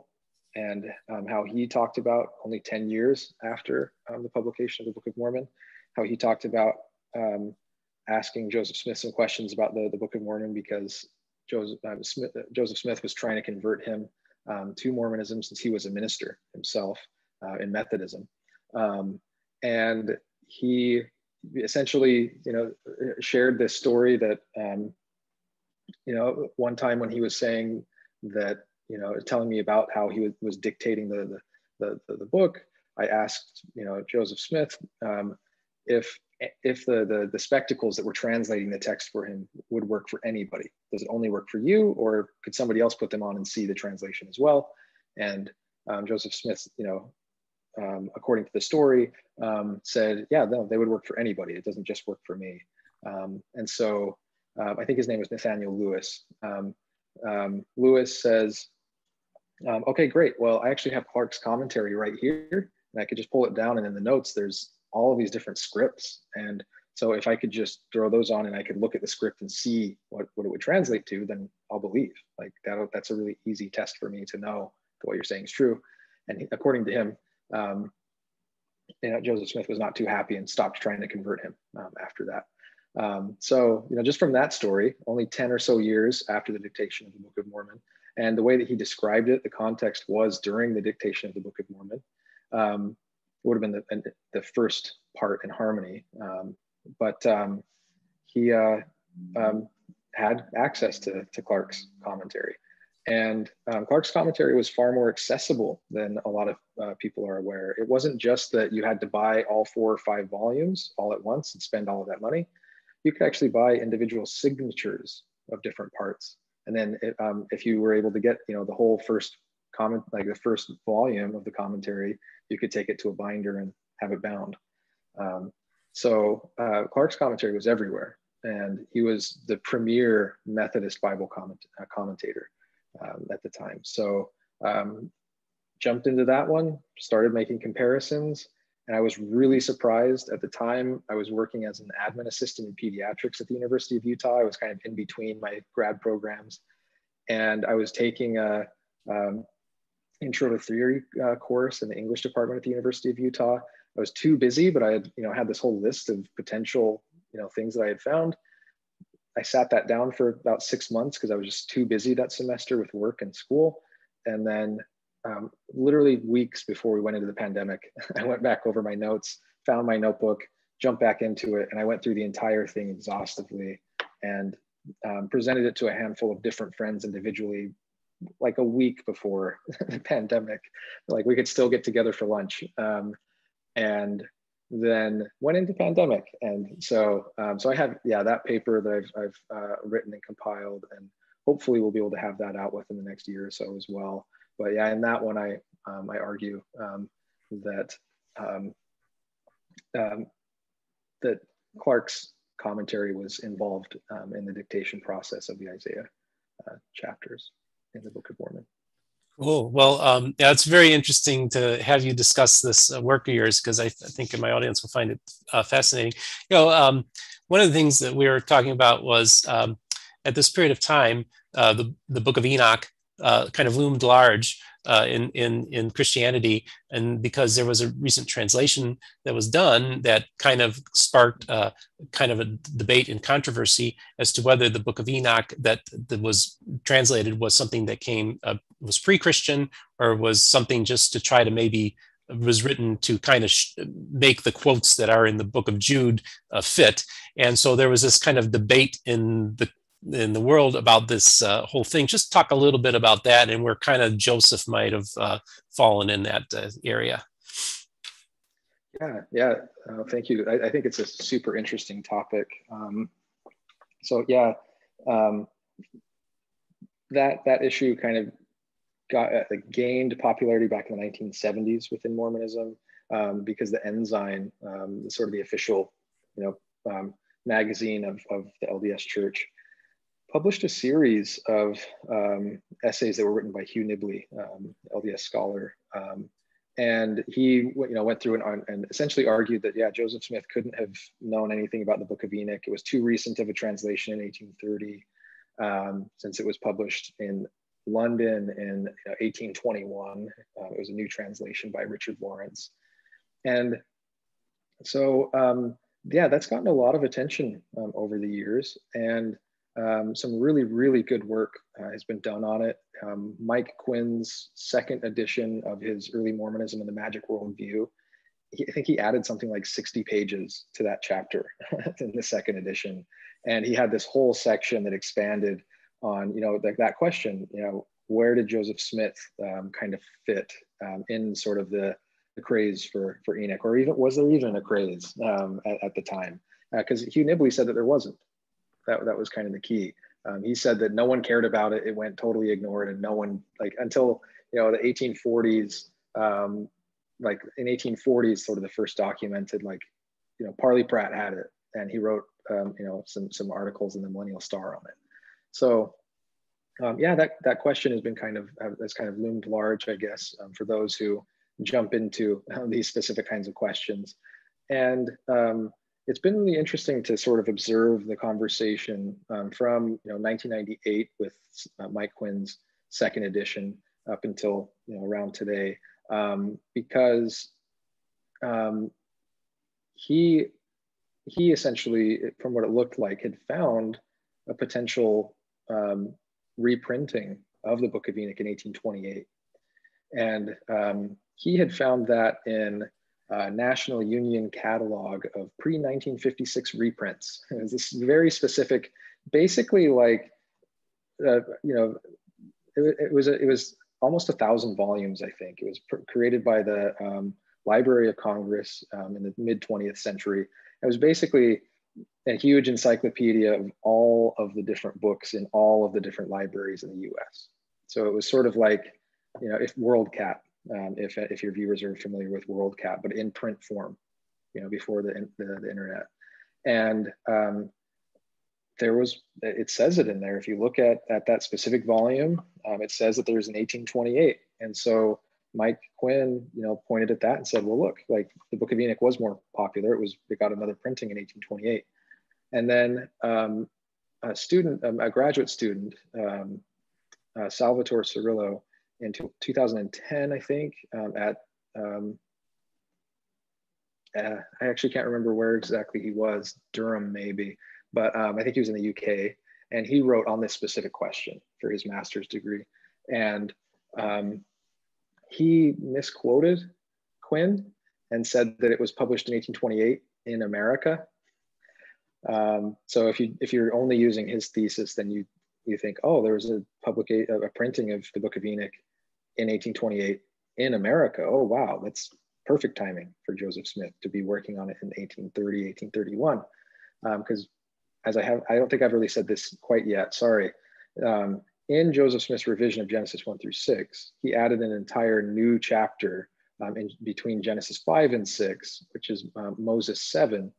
and um, how he talked about only ten years after um, the publication of the Book of Mormon, how he talked about um, asking Joseph Smith some questions about the, the Book of Mormon because Joseph, um, Smith, uh, Joseph Smith was trying to convert him um, to Mormonism since he was a minister himself uh, in Methodism. Um, and he essentially, you know, shared this story that, um, you know, one time when he was saying that, you know, telling me about how he was, was dictating the the, the the book, I asked, you know, Joseph Smith um, if if the, the the spectacles that were translating the text for him would work for anybody. Does it only work for you, or could somebody else put them on and see the translation as well? And um, Joseph Smith, you know, um, according to the story, um, said, yeah, no, they would work for anybody. It doesn't just work for me. Um, and so uh, I think his name was Nathaniel Lewis. Um, um, Lewis says, Um, okay, great. Well, I actually have Clarke's commentary right here, and I could just pull it down. And in the notes, there's all of these different scripts. And so if I could just throw those on and I could look at the script and see what, what it would translate to, then I'll believe. Like that, that's a really easy test for me to know that what you're saying is true. And according to him, um, you know, Joseph Smith was not too happy and stopped trying to convert him um, after that. Um, so, you know, just from that story, only ten or so years after the dictation of the Book of Mormon, and the way that he described it, the context was during the dictation of the Book of Mormon. Um, it would have been the, the first part in harmony, um, but um, he uh, um, had access to, to Clarke's commentary. And um, Clarke's commentary was far more accessible than a lot of uh, people are aware. It wasn't just that you had to buy all four or five volumes all at once and spend all of that money. You could actually buy individual signatures of different parts. And then it, um, if you were able to get, you know, the whole first comment, like the first volume of the commentary, you could take it to a binder and have it bound. Um, so uh, Clarke's commentary was everywhere. And he was the premier Methodist Bible comment, uh, commentator um, at the time. So um, jumped into that one, started making comparisons. And I was really surprised at the time. I was working as an admin assistant in pediatrics at the University of Utah. I was kind of in between my grad programs. And I was taking a um, intro to theory uh, course in the English department at the University of Utah. I was too busy, but I had, you know, had this whole list of potential, you know, things that I had found. I sat that down for about six months because I was just too busy that semester with work and school. And then Um, literally weeks before we went into the pandemic, I went back over my notes, found my notebook, jumped back into it, and I went through the entire thing exhaustively and um, presented it to a handful of different friends individually, like a week before the pandemic. Like we could still get together for lunch. Um, and then went into pandemic. And so, um, so I have, yeah, that paper that I've, I've uh, written and compiled, and hopefully we'll be able to have that out within the next year or so as well. But yeah, in that one, I um, I argue um, that um, um, that Clarke's commentary was involved um, in the dictation process of the Isaiah uh, chapters in the Book of Mormon. Cool. Well, um, yeah, it's very interesting to have you discuss this uh, work of yours, because I, th- I think my audience will find it uh, fascinating. You know, um, one of the things that we were talking about was um, at this period of time, uh, the, the Book of Enoch uh, kind of loomed large uh, in, in, in Christianity. And because there was a recent translation that was done that kind of sparked uh, kind of a debate and controversy as to whether the Book of Enoch that, that was translated was something that came uh, was pre-Christian, or was something just to try to maybe was written to kind of sh- make the quotes that are in the Book of Jude uh, fit. And so there was this kind of debate in the in the world about this uh, whole thing. Just talk a little bit about that and where kind of Joseph might have uh, fallen in that uh, area. Yeah, yeah. Uh, thank you. I, I think it's a super interesting topic. Um, so yeah, um, that that issue kind of got uh, gained popularity back in the nineteen seventies within Mormonism um, because the Ensign, um, the, sort of the official, you know, um, magazine of, of the L D S Church, published a series of um, essays that were written by Hugh Nibley, um, L D S scholar, um, and he, you know, went through and, and essentially argued that yeah, Joseph Smith couldn't have known anything about the Book of Enoch. It was too recent of a translation in eighteen thirty, um, since it was published in London in eighteen twenty-one. Uh, it was a new translation by Richard Lawrence. And so, um, yeah, that's gotten a lot of attention um, over the years. And um, some really, really good work uh, has been done on it. Um, Mike Quinn's second edition of his Early Mormonism and the Magic Worldview, he, I think he added something like sixty pages to that chapter in the second edition. And he had this whole section that expanded on, you know, like that question, you know, where did Joseph Smith um, kind of fit um, in sort of the, the craze for, for Enoch, or even was there even a craze um, at, at the time? Because uh, Hugh Nibley said that there wasn't. That that was kind of the key. Um, he said that no one cared about it; it went totally ignored, and no one like until you know the eighteen forties, um, like in eighteen forties, sort of the first documented like, you know, Parley Pratt had it, and he wrote um, you know some some articles in the Millennial Star on it. So, um, yeah, that, that question has been kind of, has kind of loomed large, I guess, um, for those who jump into uh, these specific kinds of questions. And um, it's been really interesting to sort of observe the conversation um, from, you know, nineteen ninety-eight with uh, Mike Quinn's second edition up until, you know, around today, um, because um, he, he essentially, from what it looked like, had found a potential Um, reprinting of the Book of Enoch in eighteen twenty-eight. And um, he had found that in uh, National Union Catalog of pre-nineteen fifty-six reprints. It was this very specific, basically like, uh, you know, it, it was a, it was almost a thousand volumes, I think. It was pr- created by the um, Library of Congress um, in the mid twentieth century. It was basically a huge encyclopedia of all of the different books in all of the different libraries in the U S. So it was sort of like, you know, if WorldCat, um, if, if your viewers are familiar with WorldCat, but in print form, you know, before the, the, the internet. And um, there was, it says it in there, if you look at, at that specific volume, um, it says that there's an eighteen twenty-eight. And so Mike Quinn, you know, pointed at that and said, well, look, like the Book of Enoch was more popular. It was, it got another printing in eighteen twenty-eight. And then um, a student, um, a graduate student, um, uh, Salvatore Cirillo, in t- two thousand ten, I think, um, at, um, uh, I actually can't remember where exactly he was, Durham maybe, but um, I think he was in the U K. And he wrote on this specific question for his master's degree. And um, he misquoted Quinn and said that it was published in eighteen twenty-eight in America. Um, so if you if you're only using his thesis, then you you think, oh, there was a public a, a printing of the Book of Enoch in eighteen twenty-eight in America. Oh wow, that's perfect timing for Joseph Smith to be working on it in eighteen thirty, eighteen thirty-one. Because um, as I have, I don't think I've really said this quite yet. Sorry. Um, in Joseph Smith's revision of Genesis one through six, he added an entire new chapter um, in between Genesis five and six, which is um, Moses seven.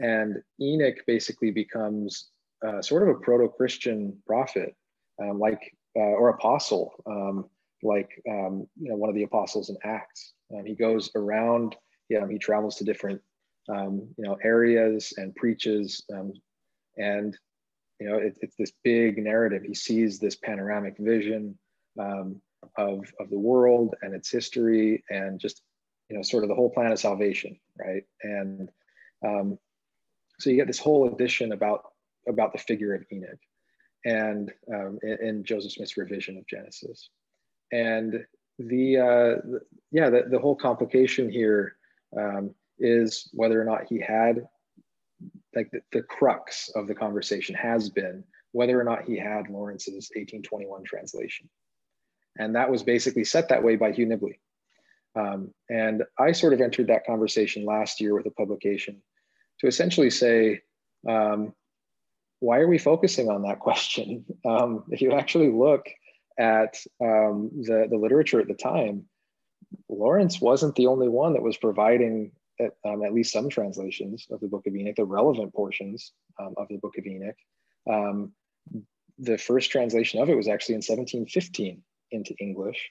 And Enoch basically becomes uh, sort of a proto-Christian prophet, um, like uh, or apostle, um, like um, you know, one of the apostles in Acts. Um, he goes around, you know, he travels to different um, you know, areas and preaches, um, and you know, it, it's this big narrative. He sees this panoramic vision um, of, of the world and its history, and just, you know, sort of the whole plan of salvation, right? And um, so you get this whole edition about, about the figure of Enoch, and um, in, in Joseph Smith's revision of Genesis. And the, uh, the yeah, the, the whole complication here um, is whether or not he had, like the, the crux of the conversation has been whether or not he had Lawrence's eighteen twenty-one translation. And that was basically set that way by Hugh Nibley. Um, and I sort of entered that conversation last year with a publication to essentially say, um, why are we focusing on that question? Um, if you actually look at um, the, the literature at the time, Lawrence wasn't the only one that was providing at, um, at least some translations of the Book of Enoch, the relevant portions um, of the Book of Enoch. Um, the first translation of it was actually in seventeen fifteen into English,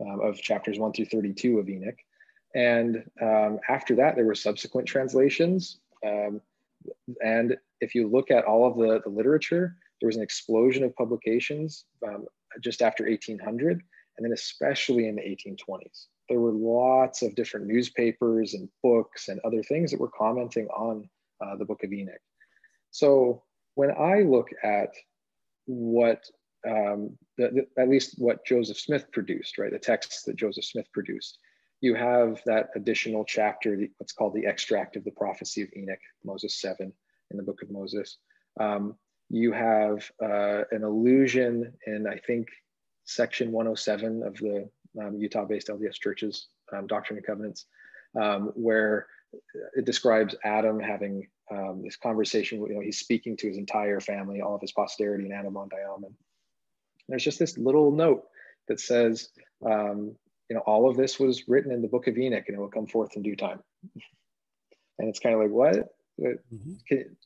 um, of chapters one through thirty-two of Enoch. And um, after that, there were subsequent translations. Um, and if you look at all of the, the literature, there was an explosion of publications um, just after eighteen hundred, and then especially in the eighteen twenties. There were lots of different newspapers and books and other things that were commenting on uh, the Book of Enoch. So when I look at what, um, the, the, at least what Joseph Smith produced, right, the texts that Joseph Smith produced, you have that additional chapter, what's called the extract of the prophecy of Enoch, Moses seven in the Book of Moses. Um, you have uh, an allusion in, I think, section one oh seven of the Um, Utah-based L D S Church's um, Doctrine and Covenants, um, where it describes Adam having um, this conversation. You know, he's speaking to his entire family, all of his posterity, and Adam on Diamond. There's just this little note that says, um, you know, all of this was written in the Book of Enoch, and it will come forth in due time. And it's kind of like, what? Mm-hmm. Can,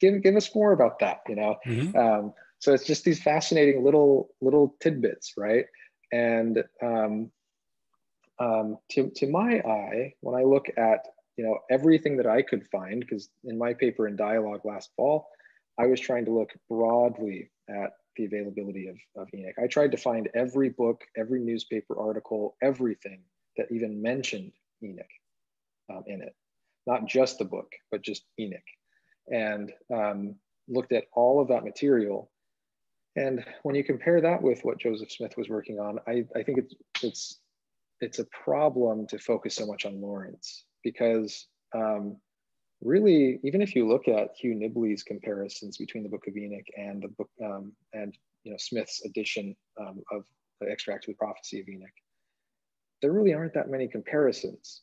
give give us more about that, you know? Mm-hmm. um, so it's just these fascinating little little tidbits, right? And um, um, to, to my eye, when I look at, you know, everything that I could find, because in my paper in Dialogue last fall, I was trying to look broadly at the availability of, of Enoch. I tried to find every book, every newspaper article, everything that even mentioned Enoch um, in it. Not just the book, but just Enoch. And um, looked at all of that material. And when you compare that with what Joseph Smith was working on, I, I think it's, it's, it's a problem to focus so much on Lawrence, because um, really, even if you look at Hugh Nibley's comparisons between the Book of Enoch and the book um, and you know, Smith's edition um, of the extract of the prophecy of Enoch, there really aren't that many comparisons.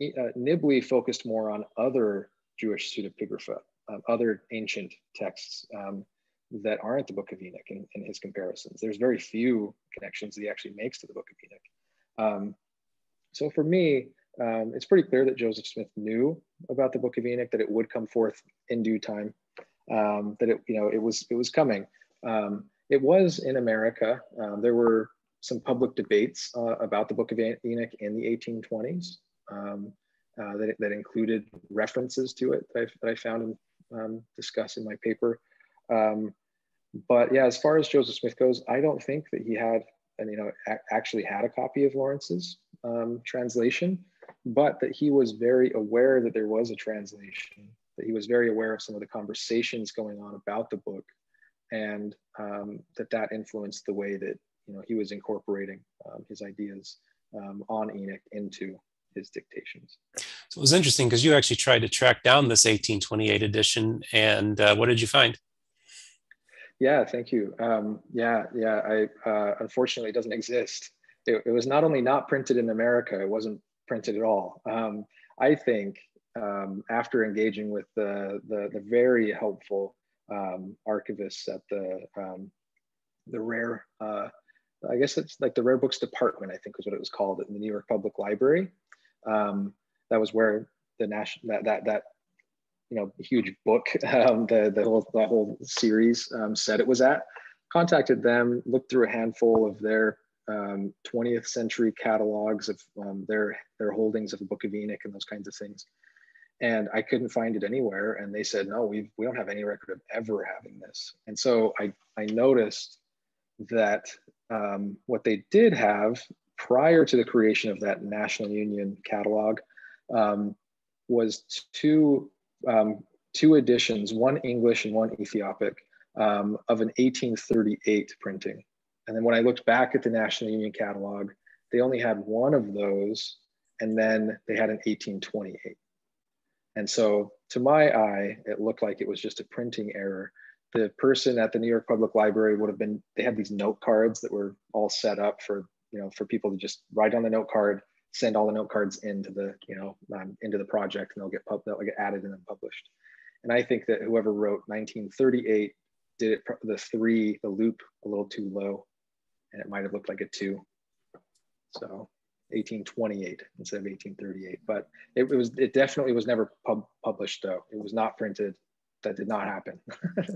E uh, Nibley focused more on other Jewish pseudepigrapha, um, other ancient texts, Um, that aren't the Book of Enoch in, in his comparisons. There's very few connections that he actually makes to the Book of Enoch. Um, so for me, um, it's pretty clear that Joseph Smith knew about the Book of Enoch, that it would come forth in due time, um, that it, you know, it was, it was coming. Um, it was in America. Um, there were some public debates uh, about the Book of Enoch in the eighteen twenties um, uh, that, that included references to it that I, that I found and um, discussed in my paper. Um, but yeah, as far as Joseph Smith goes, I don't think that he had, and you know, actually had a copy of Lawrence's um, translation, but that he was very aware that there was a translation, that he was very aware of some of the conversations going on about the book, and um, that that influenced the way that, you know, he was incorporating um, his ideas um, on Enoch into his dictations. So it was interesting because you actually tried to track down this eighteen twenty-eight edition, and uh, what did you find? Yeah, thank you. Um, yeah, yeah. I uh, unfortunately, it doesn't exist. It, it was not only not printed in America; it wasn't printed at all. Um, I think um, after engaging with the the, the very helpful um, archivists at the um, the rare, uh, I guess it's like the rare books department, I think was what it was called, in the New York Public Library. Um, that was where the national that that that. you know, huge book, um, the, the, whole, the whole series um, said it was at, contacted them, looked through a handful of their um, twentieth century catalogs of um, their, their holdings of the Book of Enoch and those kinds of things. And I couldn't find it anywhere. And they said, no, we we don't have any record of ever having this. And so I, I noticed that um, what they did have prior to the creation of that National Union Catalog um, was two, um, two editions, one English and one Ethiopic, um, of an eighteen thirty-eight printing. And then when I looked back at the National Union Catalog, they only had one of those, and then they had an eighteen twenty-eight. And so to my eye, it looked like it was just a printing error. The person at the New York Public Library would have been, they had these note cards that were all set up for, you know, for people to just write on the note card, send all the note cards into the, you know, um, into the project, and they'll get, pub they'll get added and then published. And I think that whoever wrote nineteen thirty-eight did it, the three, the loop a little too low, and it might've looked like a two. So eighteen twenty-eight instead of eighteen thirty-eight, but it, it was, it definitely was never pub published though. It was not printed. That did not happen.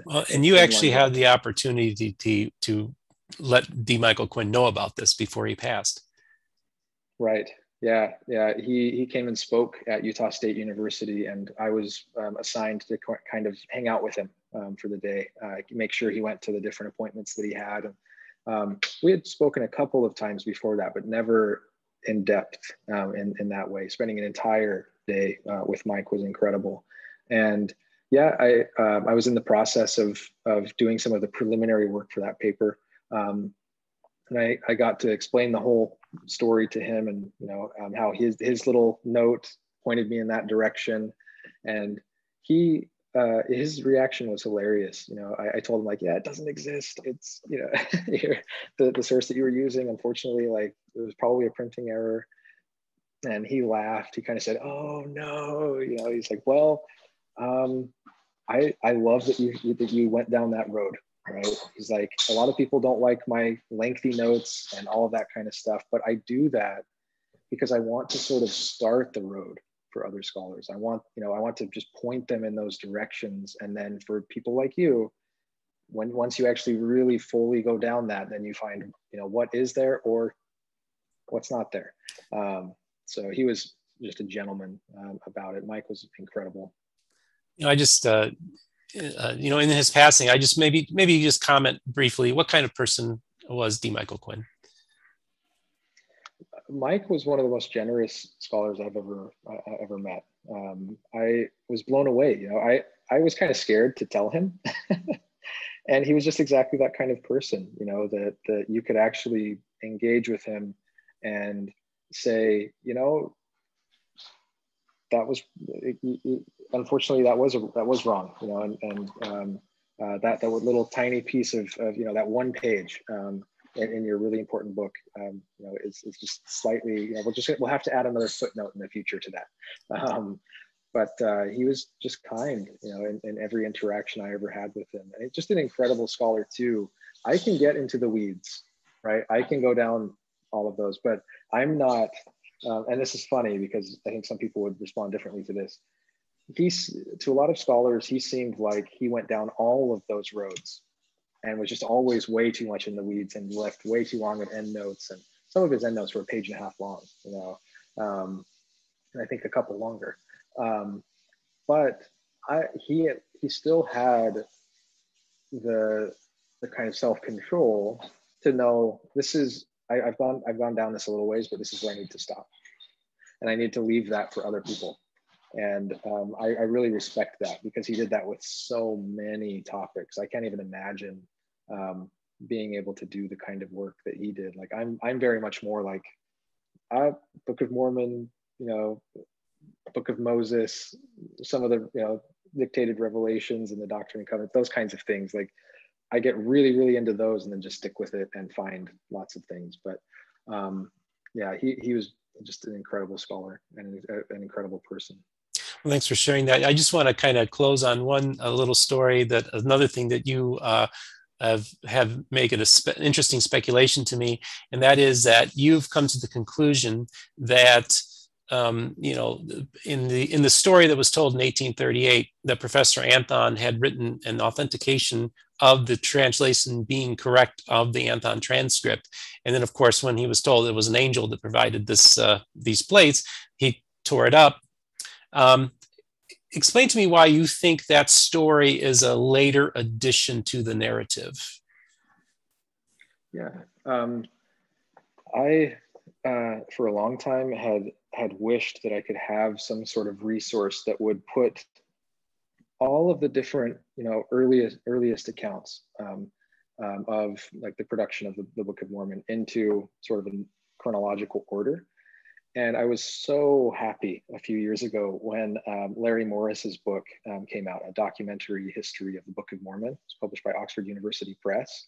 Well, and you actually had the opportunity to, to let D. Michael Quinn know about this before he passed. Right. Yeah. Yeah. He, he came and spoke at Utah State University, and I was um, assigned to kind of hang out with him um, for the day, uh, make sure he went to the different appointments that he had. And, um, we had spoken a couple of times before that, but never in depth um, in, in that way. Spending an entire day uh, with Mike was incredible. And yeah, I, uh, I was in the process of, of doing some of the preliminary work for that paper. Um, and I, I got to explain the whole story to him, and you know um, how his, his little note pointed me in that direction. And he, uh, his reaction was hilarious. You know, I, I told him like, yeah, it doesn't exist. It's, you know, the, the source that you were using, unfortunately, like it was probably a printing error. And he laughed. He kind of said, oh no, you know, he's like, well, um, I, I love that you, that you went down that road, right? He's like, a lot of people don't like my lengthy notes and all of that kind of stuff, but I do that because I want to sort of start the road for other scholars. I want, you know, I want to just point them in those directions. And then for people like you, when, once you actually really fully go down that, then you find, you know, what is there or what's not there. Um, so he was just a gentleman um, about it. Mike was incredible. You know, I just, uh, uh, you know, in his passing, I just maybe, maybe you just comment briefly, what kind of person was D. Michael Quinn? Mike was one of the most generous scholars I've ever, uh, ever met. Um, I was blown away. You know, I, I was kind of scared to tell him, and he was just exactly that kind of person, you know, that, that you could actually engage with him and say, you know, that was, it, it, unfortunately, that was, a, that was wrong, you know, and, and um, uh, that, that little tiny piece of, of, you know, that one page um, in, in your really important book, um, you know, it's, it's just slightly, you know, we'll just, we'll have to add another footnote in the future to that. Um, but uh, he was just kind, you know, in, in every interaction I ever had with him. And it's just an incredible scholar too. I can get into the weeds, right? I can go down all of those, but I'm not, Uh, and this is funny because I think some people would respond differently to this. He's, to a lot of scholars, he seemed like he went down all of those roads and was just always way too much in the weeds and left way too long of end notes. And some of his end notes were a page and a half long, you know, um, and I think a couple longer. Um, but I, he, he still had the, the kind of self-control to know this is, I, I've gone, I've gone down this a little ways, but this is where I need to stop, and I need to leave that for other people. And um, I, I really respect that, because he did that with so many topics. I can't even imagine um, being able to do the kind of work that he did. Like I'm, I'm very much more like uh, Book of Mormon, you know, Book of Moses, some of the, you know, dictated revelations and the Doctrine and Covenants, those kinds of things. Like, I get really, really into those and then just stick with it and find lots of things. But um, yeah, he, he was just an incredible scholar and an, an incredible person. Well, thanks for sharing that. I just want to kind of close on one a little story, that another thing that you uh, have, have made it a spe interesting speculation to me. And that is that you've come to the conclusion that um, you know, in the in the story that was told in eighteen thirty-eight, that Professor Anthon had written an authentication of the translation being correct of the Anthon transcript. And then, of course, when he was told it was an angel that provided this uh, these plates, he tore it up. Um, explain to me why you think that story is a later addition to the narrative. Yeah, um, I, uh, for a long time, had had wished that I could have some sort of resource that would put all of the different, you know, earliest earliest accounts um, um, of like the production of the, the Book of Mormon into sort of a chronological order. And I was so happy a few years ago when um, Larry Morris's book um, came out, A Documentary History of the Book of Mormon. It's published by Oxford University Press.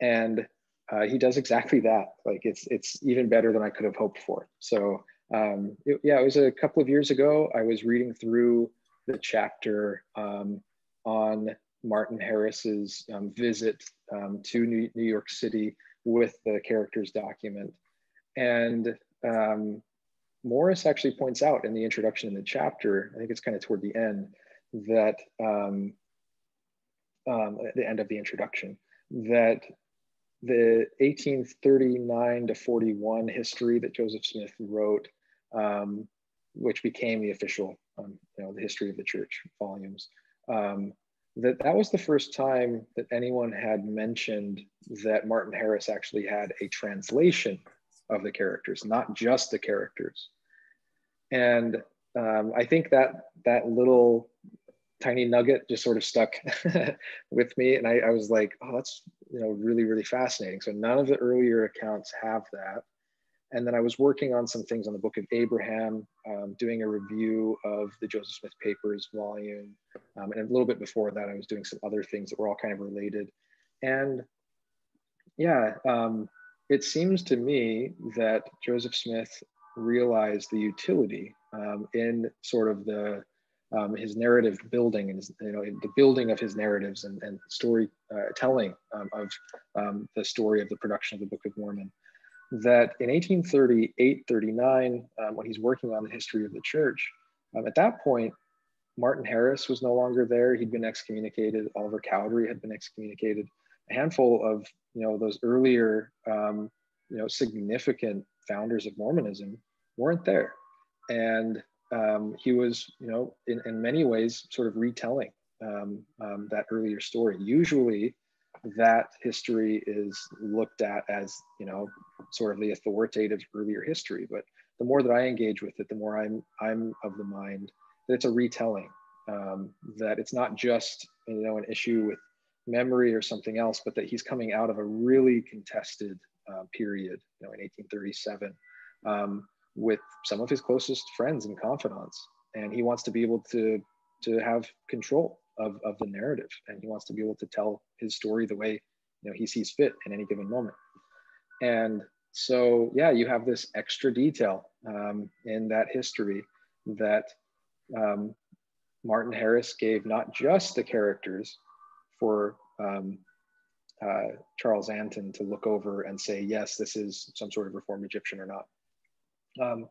And uh, he does exactly that. Like it's it's even better than I could have hoped for. So um, it, yeah, it was a couple of years ago. I was reading through the chapter um, on Martin Harris's um, visit um, to New, New York City with the characters document. And Um, Morris actually points out in the introduction in the chapter, I think it's kind of toward the end, that um, um, at the end of the introduction, that the eighteen thirty-nine to forty-one history that Joseph Smith wrote, um, which became the official, um, you know, the history of the church volumes, um, that that was the first time that anyone had mentioned that Martin Harris actually had a translation of the characters, not just the characters. And um, I think that that little tiny nugget just sort of stuck with me. And I, I was like, oh, that's, you know, really, really fascinating. So none of the earlier accounts have that. And then I was working on some things on the Book of Abraham, um, doing a review of the Joseph Smith Papers volume. Um, and a little bit before that, I was doing some other things that were all kind of related. And yeah, um, it seems to me that Joseph Smith realized the utility um, in sort of the um, his narrative building and his, you know, the building of his narratives and, and story uh, telling um, of um, the story of the production of the Book of Mormon. That in eighteen thirty-eight thirty-nine, um, when he's working on the history of the church, um, at that point, Martin Harris was no longer there. He'd been excommunicated. Oliver Cowdery had been excommunicated. A handful of, you know, those earlier, um, you know, significant founders of Mormonism weren't there. And um, he was, you know, in, in many ways sort of retelling um, um, that earlier story. Usually that history is looked at as, you know, sort of the authoritative earlier history. But the more that I engage with it, the more I'm, I'm of the mind that it's a retelling, um, that it's not just, you know, an issue with memory or something else, but that he's coming out of a really contested uh, period, you know, in eighteen thirty-seven, um, with some of his closest friends and confidants, and he wants to be able to to have control of of the narrative, and he wants to be able to tell his story the way, you know, he sees fit in any given moment. And so, yeah, you have this extra detail um, in that history that um, Martin Harris gave not just the characters for um, uh, Charles Anton to look over and say, yes, this is some sort of Reformed Egyptian or not. Um,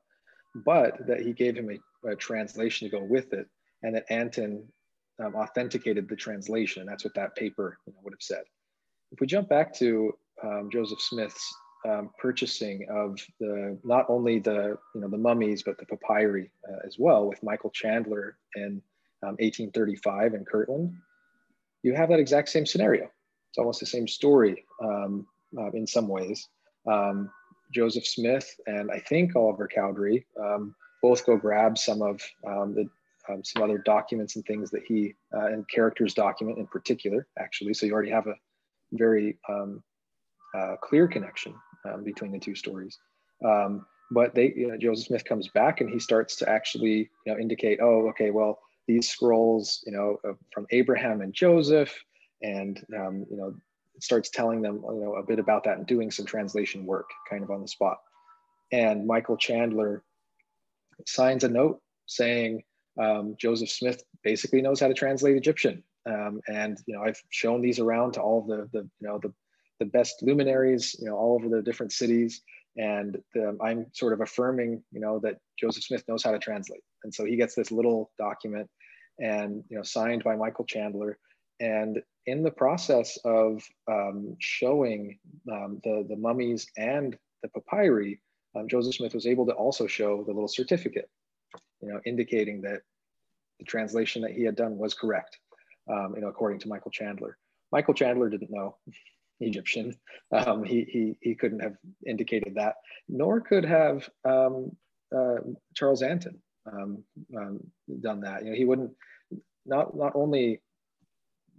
but that he gave him a, a translation to go with it, and that Anton um, authenticated the translation. And that's what that paper, you know, would have said. If we jump back to um, Joseph Smith's um, purchasing of the, not only the, you know, the mummies, but the papyri uh, as well, with Michael Chandler in um, eighteen thirty-five in Kirtland, you have that exact same scenario. It's almost the same story um, uh, in some ways. Um, Joseph Smith and I think Oliver Cowdery um, both go grab some of um, the um, some other documents and things that he, uh, and characters document in particular, actually. So you already have a very um, uh, clear connection um, between the two stories. Um, but they, you know, Joseph Smith comes back and he starts to actually, you know, indicate, oh, okay, well, these scrolls, you know, from Abraham and Joseph, and, um, you know, it starts telling them, you know, a bit about that and doing some translation work kind of on the spot. And Michael Chandler signs a note saying, um, Joseph Smith basically knows how to translate Egyptian. Um, and, you know, I've shown these around to all the, the you know, the, the best luminaries, you know, all over the different cities. And the, I'm sort of affirming, you know, that Joseph Smith knows how to translate. And so he gets this little document and, you know, signed by Michael Chandler. And in the process of um, showing um, the, the mummies and the papyri, um, Joseph Smith was able to also show the little certificate, you know, indicating that the translation that he had done was correct, um, you know, according to Michael Chandler. Michael Chandler didn't know Egyptian. Um, he, he, he couldn't have indicated that, nor could have um, uh, Charles Anton um, um, done that. You know, he wouldn't, not, not only,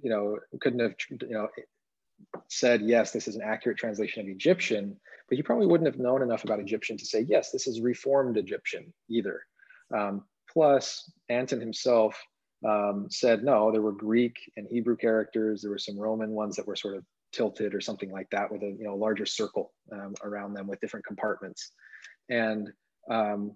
you know, couldn't have, you know, said, yes, this is an accurate translation of Egyptian, but he probably wouldn't have known enough about Egyptian to say, yes, this is reformed Egyptian either. Um, plus, Anton himself um, said, no, there were Greek and Hebrew characters. There were some Roman ones that were sort of tilted or something like that, with a, you know, larger circle um, around them with different compartments. And um,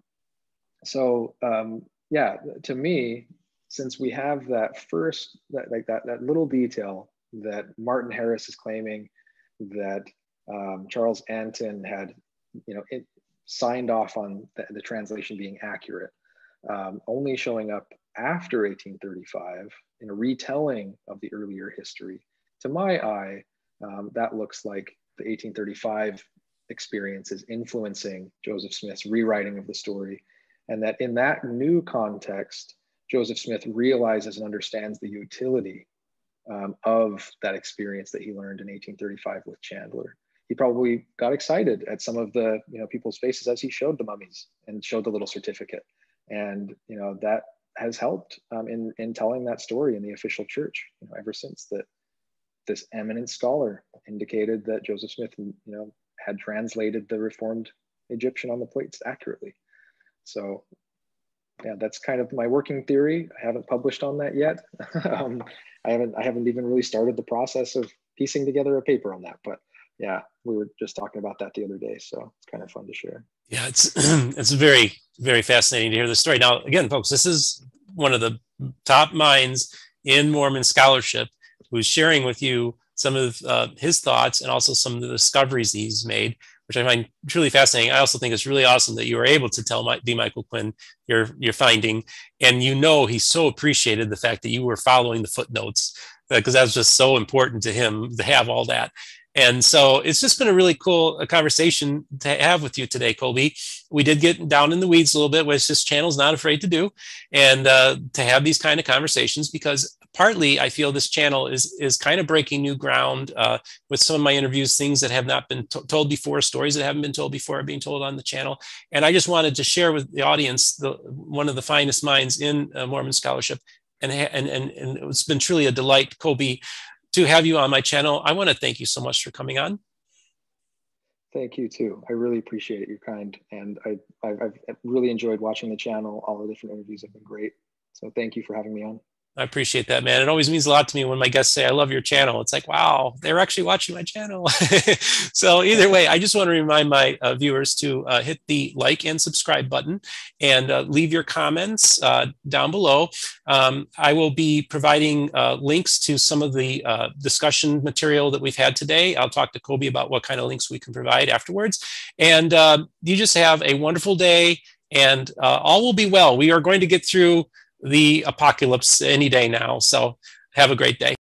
so, um, yeah, to me, since we have that first, that, like that, that little detail that Martin Harris is claiming that um, Charles Anton had, you know, it signed off on the, the translation being accurate, um, only showing up after eighteen thirty-five in a retelling of the earlier history, to my eye, Um, that looks like the eighteen thirty-five experience is influencing Joseph Smith's rewriting of the story. And that in that new context, Joseph Smith realizes and understands the utility um, of that experience that he learned in eighteen thirty-five with Chandler. He probably got excited at some of the, you know, people's faces as he showed the mummies and showed the little certificate. And, you know, that has helped um, in, in telling that story in the official church, you know, ever since that. This eminent scholar indicated that Joseph Smith, you know, had translated the reformed Egyptian on the plates accurately. So, yeah, that's kind of my working theory. I haven't published on that yet. um, I haven't, I haven't even really started the process of piecing together a paper on that. But yeah, we were just talking about that the other day, so it's kind of fun to share. Yeah, it's it's very, very fascinating to hear the story. Now, again, folks, this is one of the top minds in Mormon scholarship, who's sharing with you some of uh, his thoughts and also some of the discoveries that he's made, which I find truly fascinating. I also think it's really awesome that you were able to tell my, D. Michael Quinn your, your finding. And you know, he so appreciated the fact that you were following the footnotes, because uh, that was just so important to him to have all that. And so it's just been a really cool uh, conversation to have with you today, Colby. We did get down in the weeds a little bit, which this channel's not afraid to do, and uh, to have these kind of conversations, because partly, I feel this channel is is kind of breaking new ground uh, with some of my interviews, things that have not been to told before, stories that haven't been told before are being told on the channel. And I just wanted to share with the audience the, one of the finest minds in uh, Mormon scholarship. And, and, and, and it's been truly a delight, Colby, to have you on my channel. I want to thank you so much for coming on. Thank you, too. I really appreciate it. You're kind. And I, I've, I've really enjoyed watching the channel. All the different interviews have been great. So thank you for having me on. I appreciate that, man. It always means a lot to me when my guests say, I love your channel. It's like, wow, they're actually watching my channel. So either way, I just want to remind my uh, viewers to uh, hit the like and subscribe button and uh, leave your comments uh, down below. Um, I will be providing uh, links to some of the uh, discussion material that we've had today. I'll talk to Colby about what kind of links we can provide afterwards. And uh, you just have a wonderful day, and uh, all will be well. We are going to get through the apocalypse any day now. So have a great day.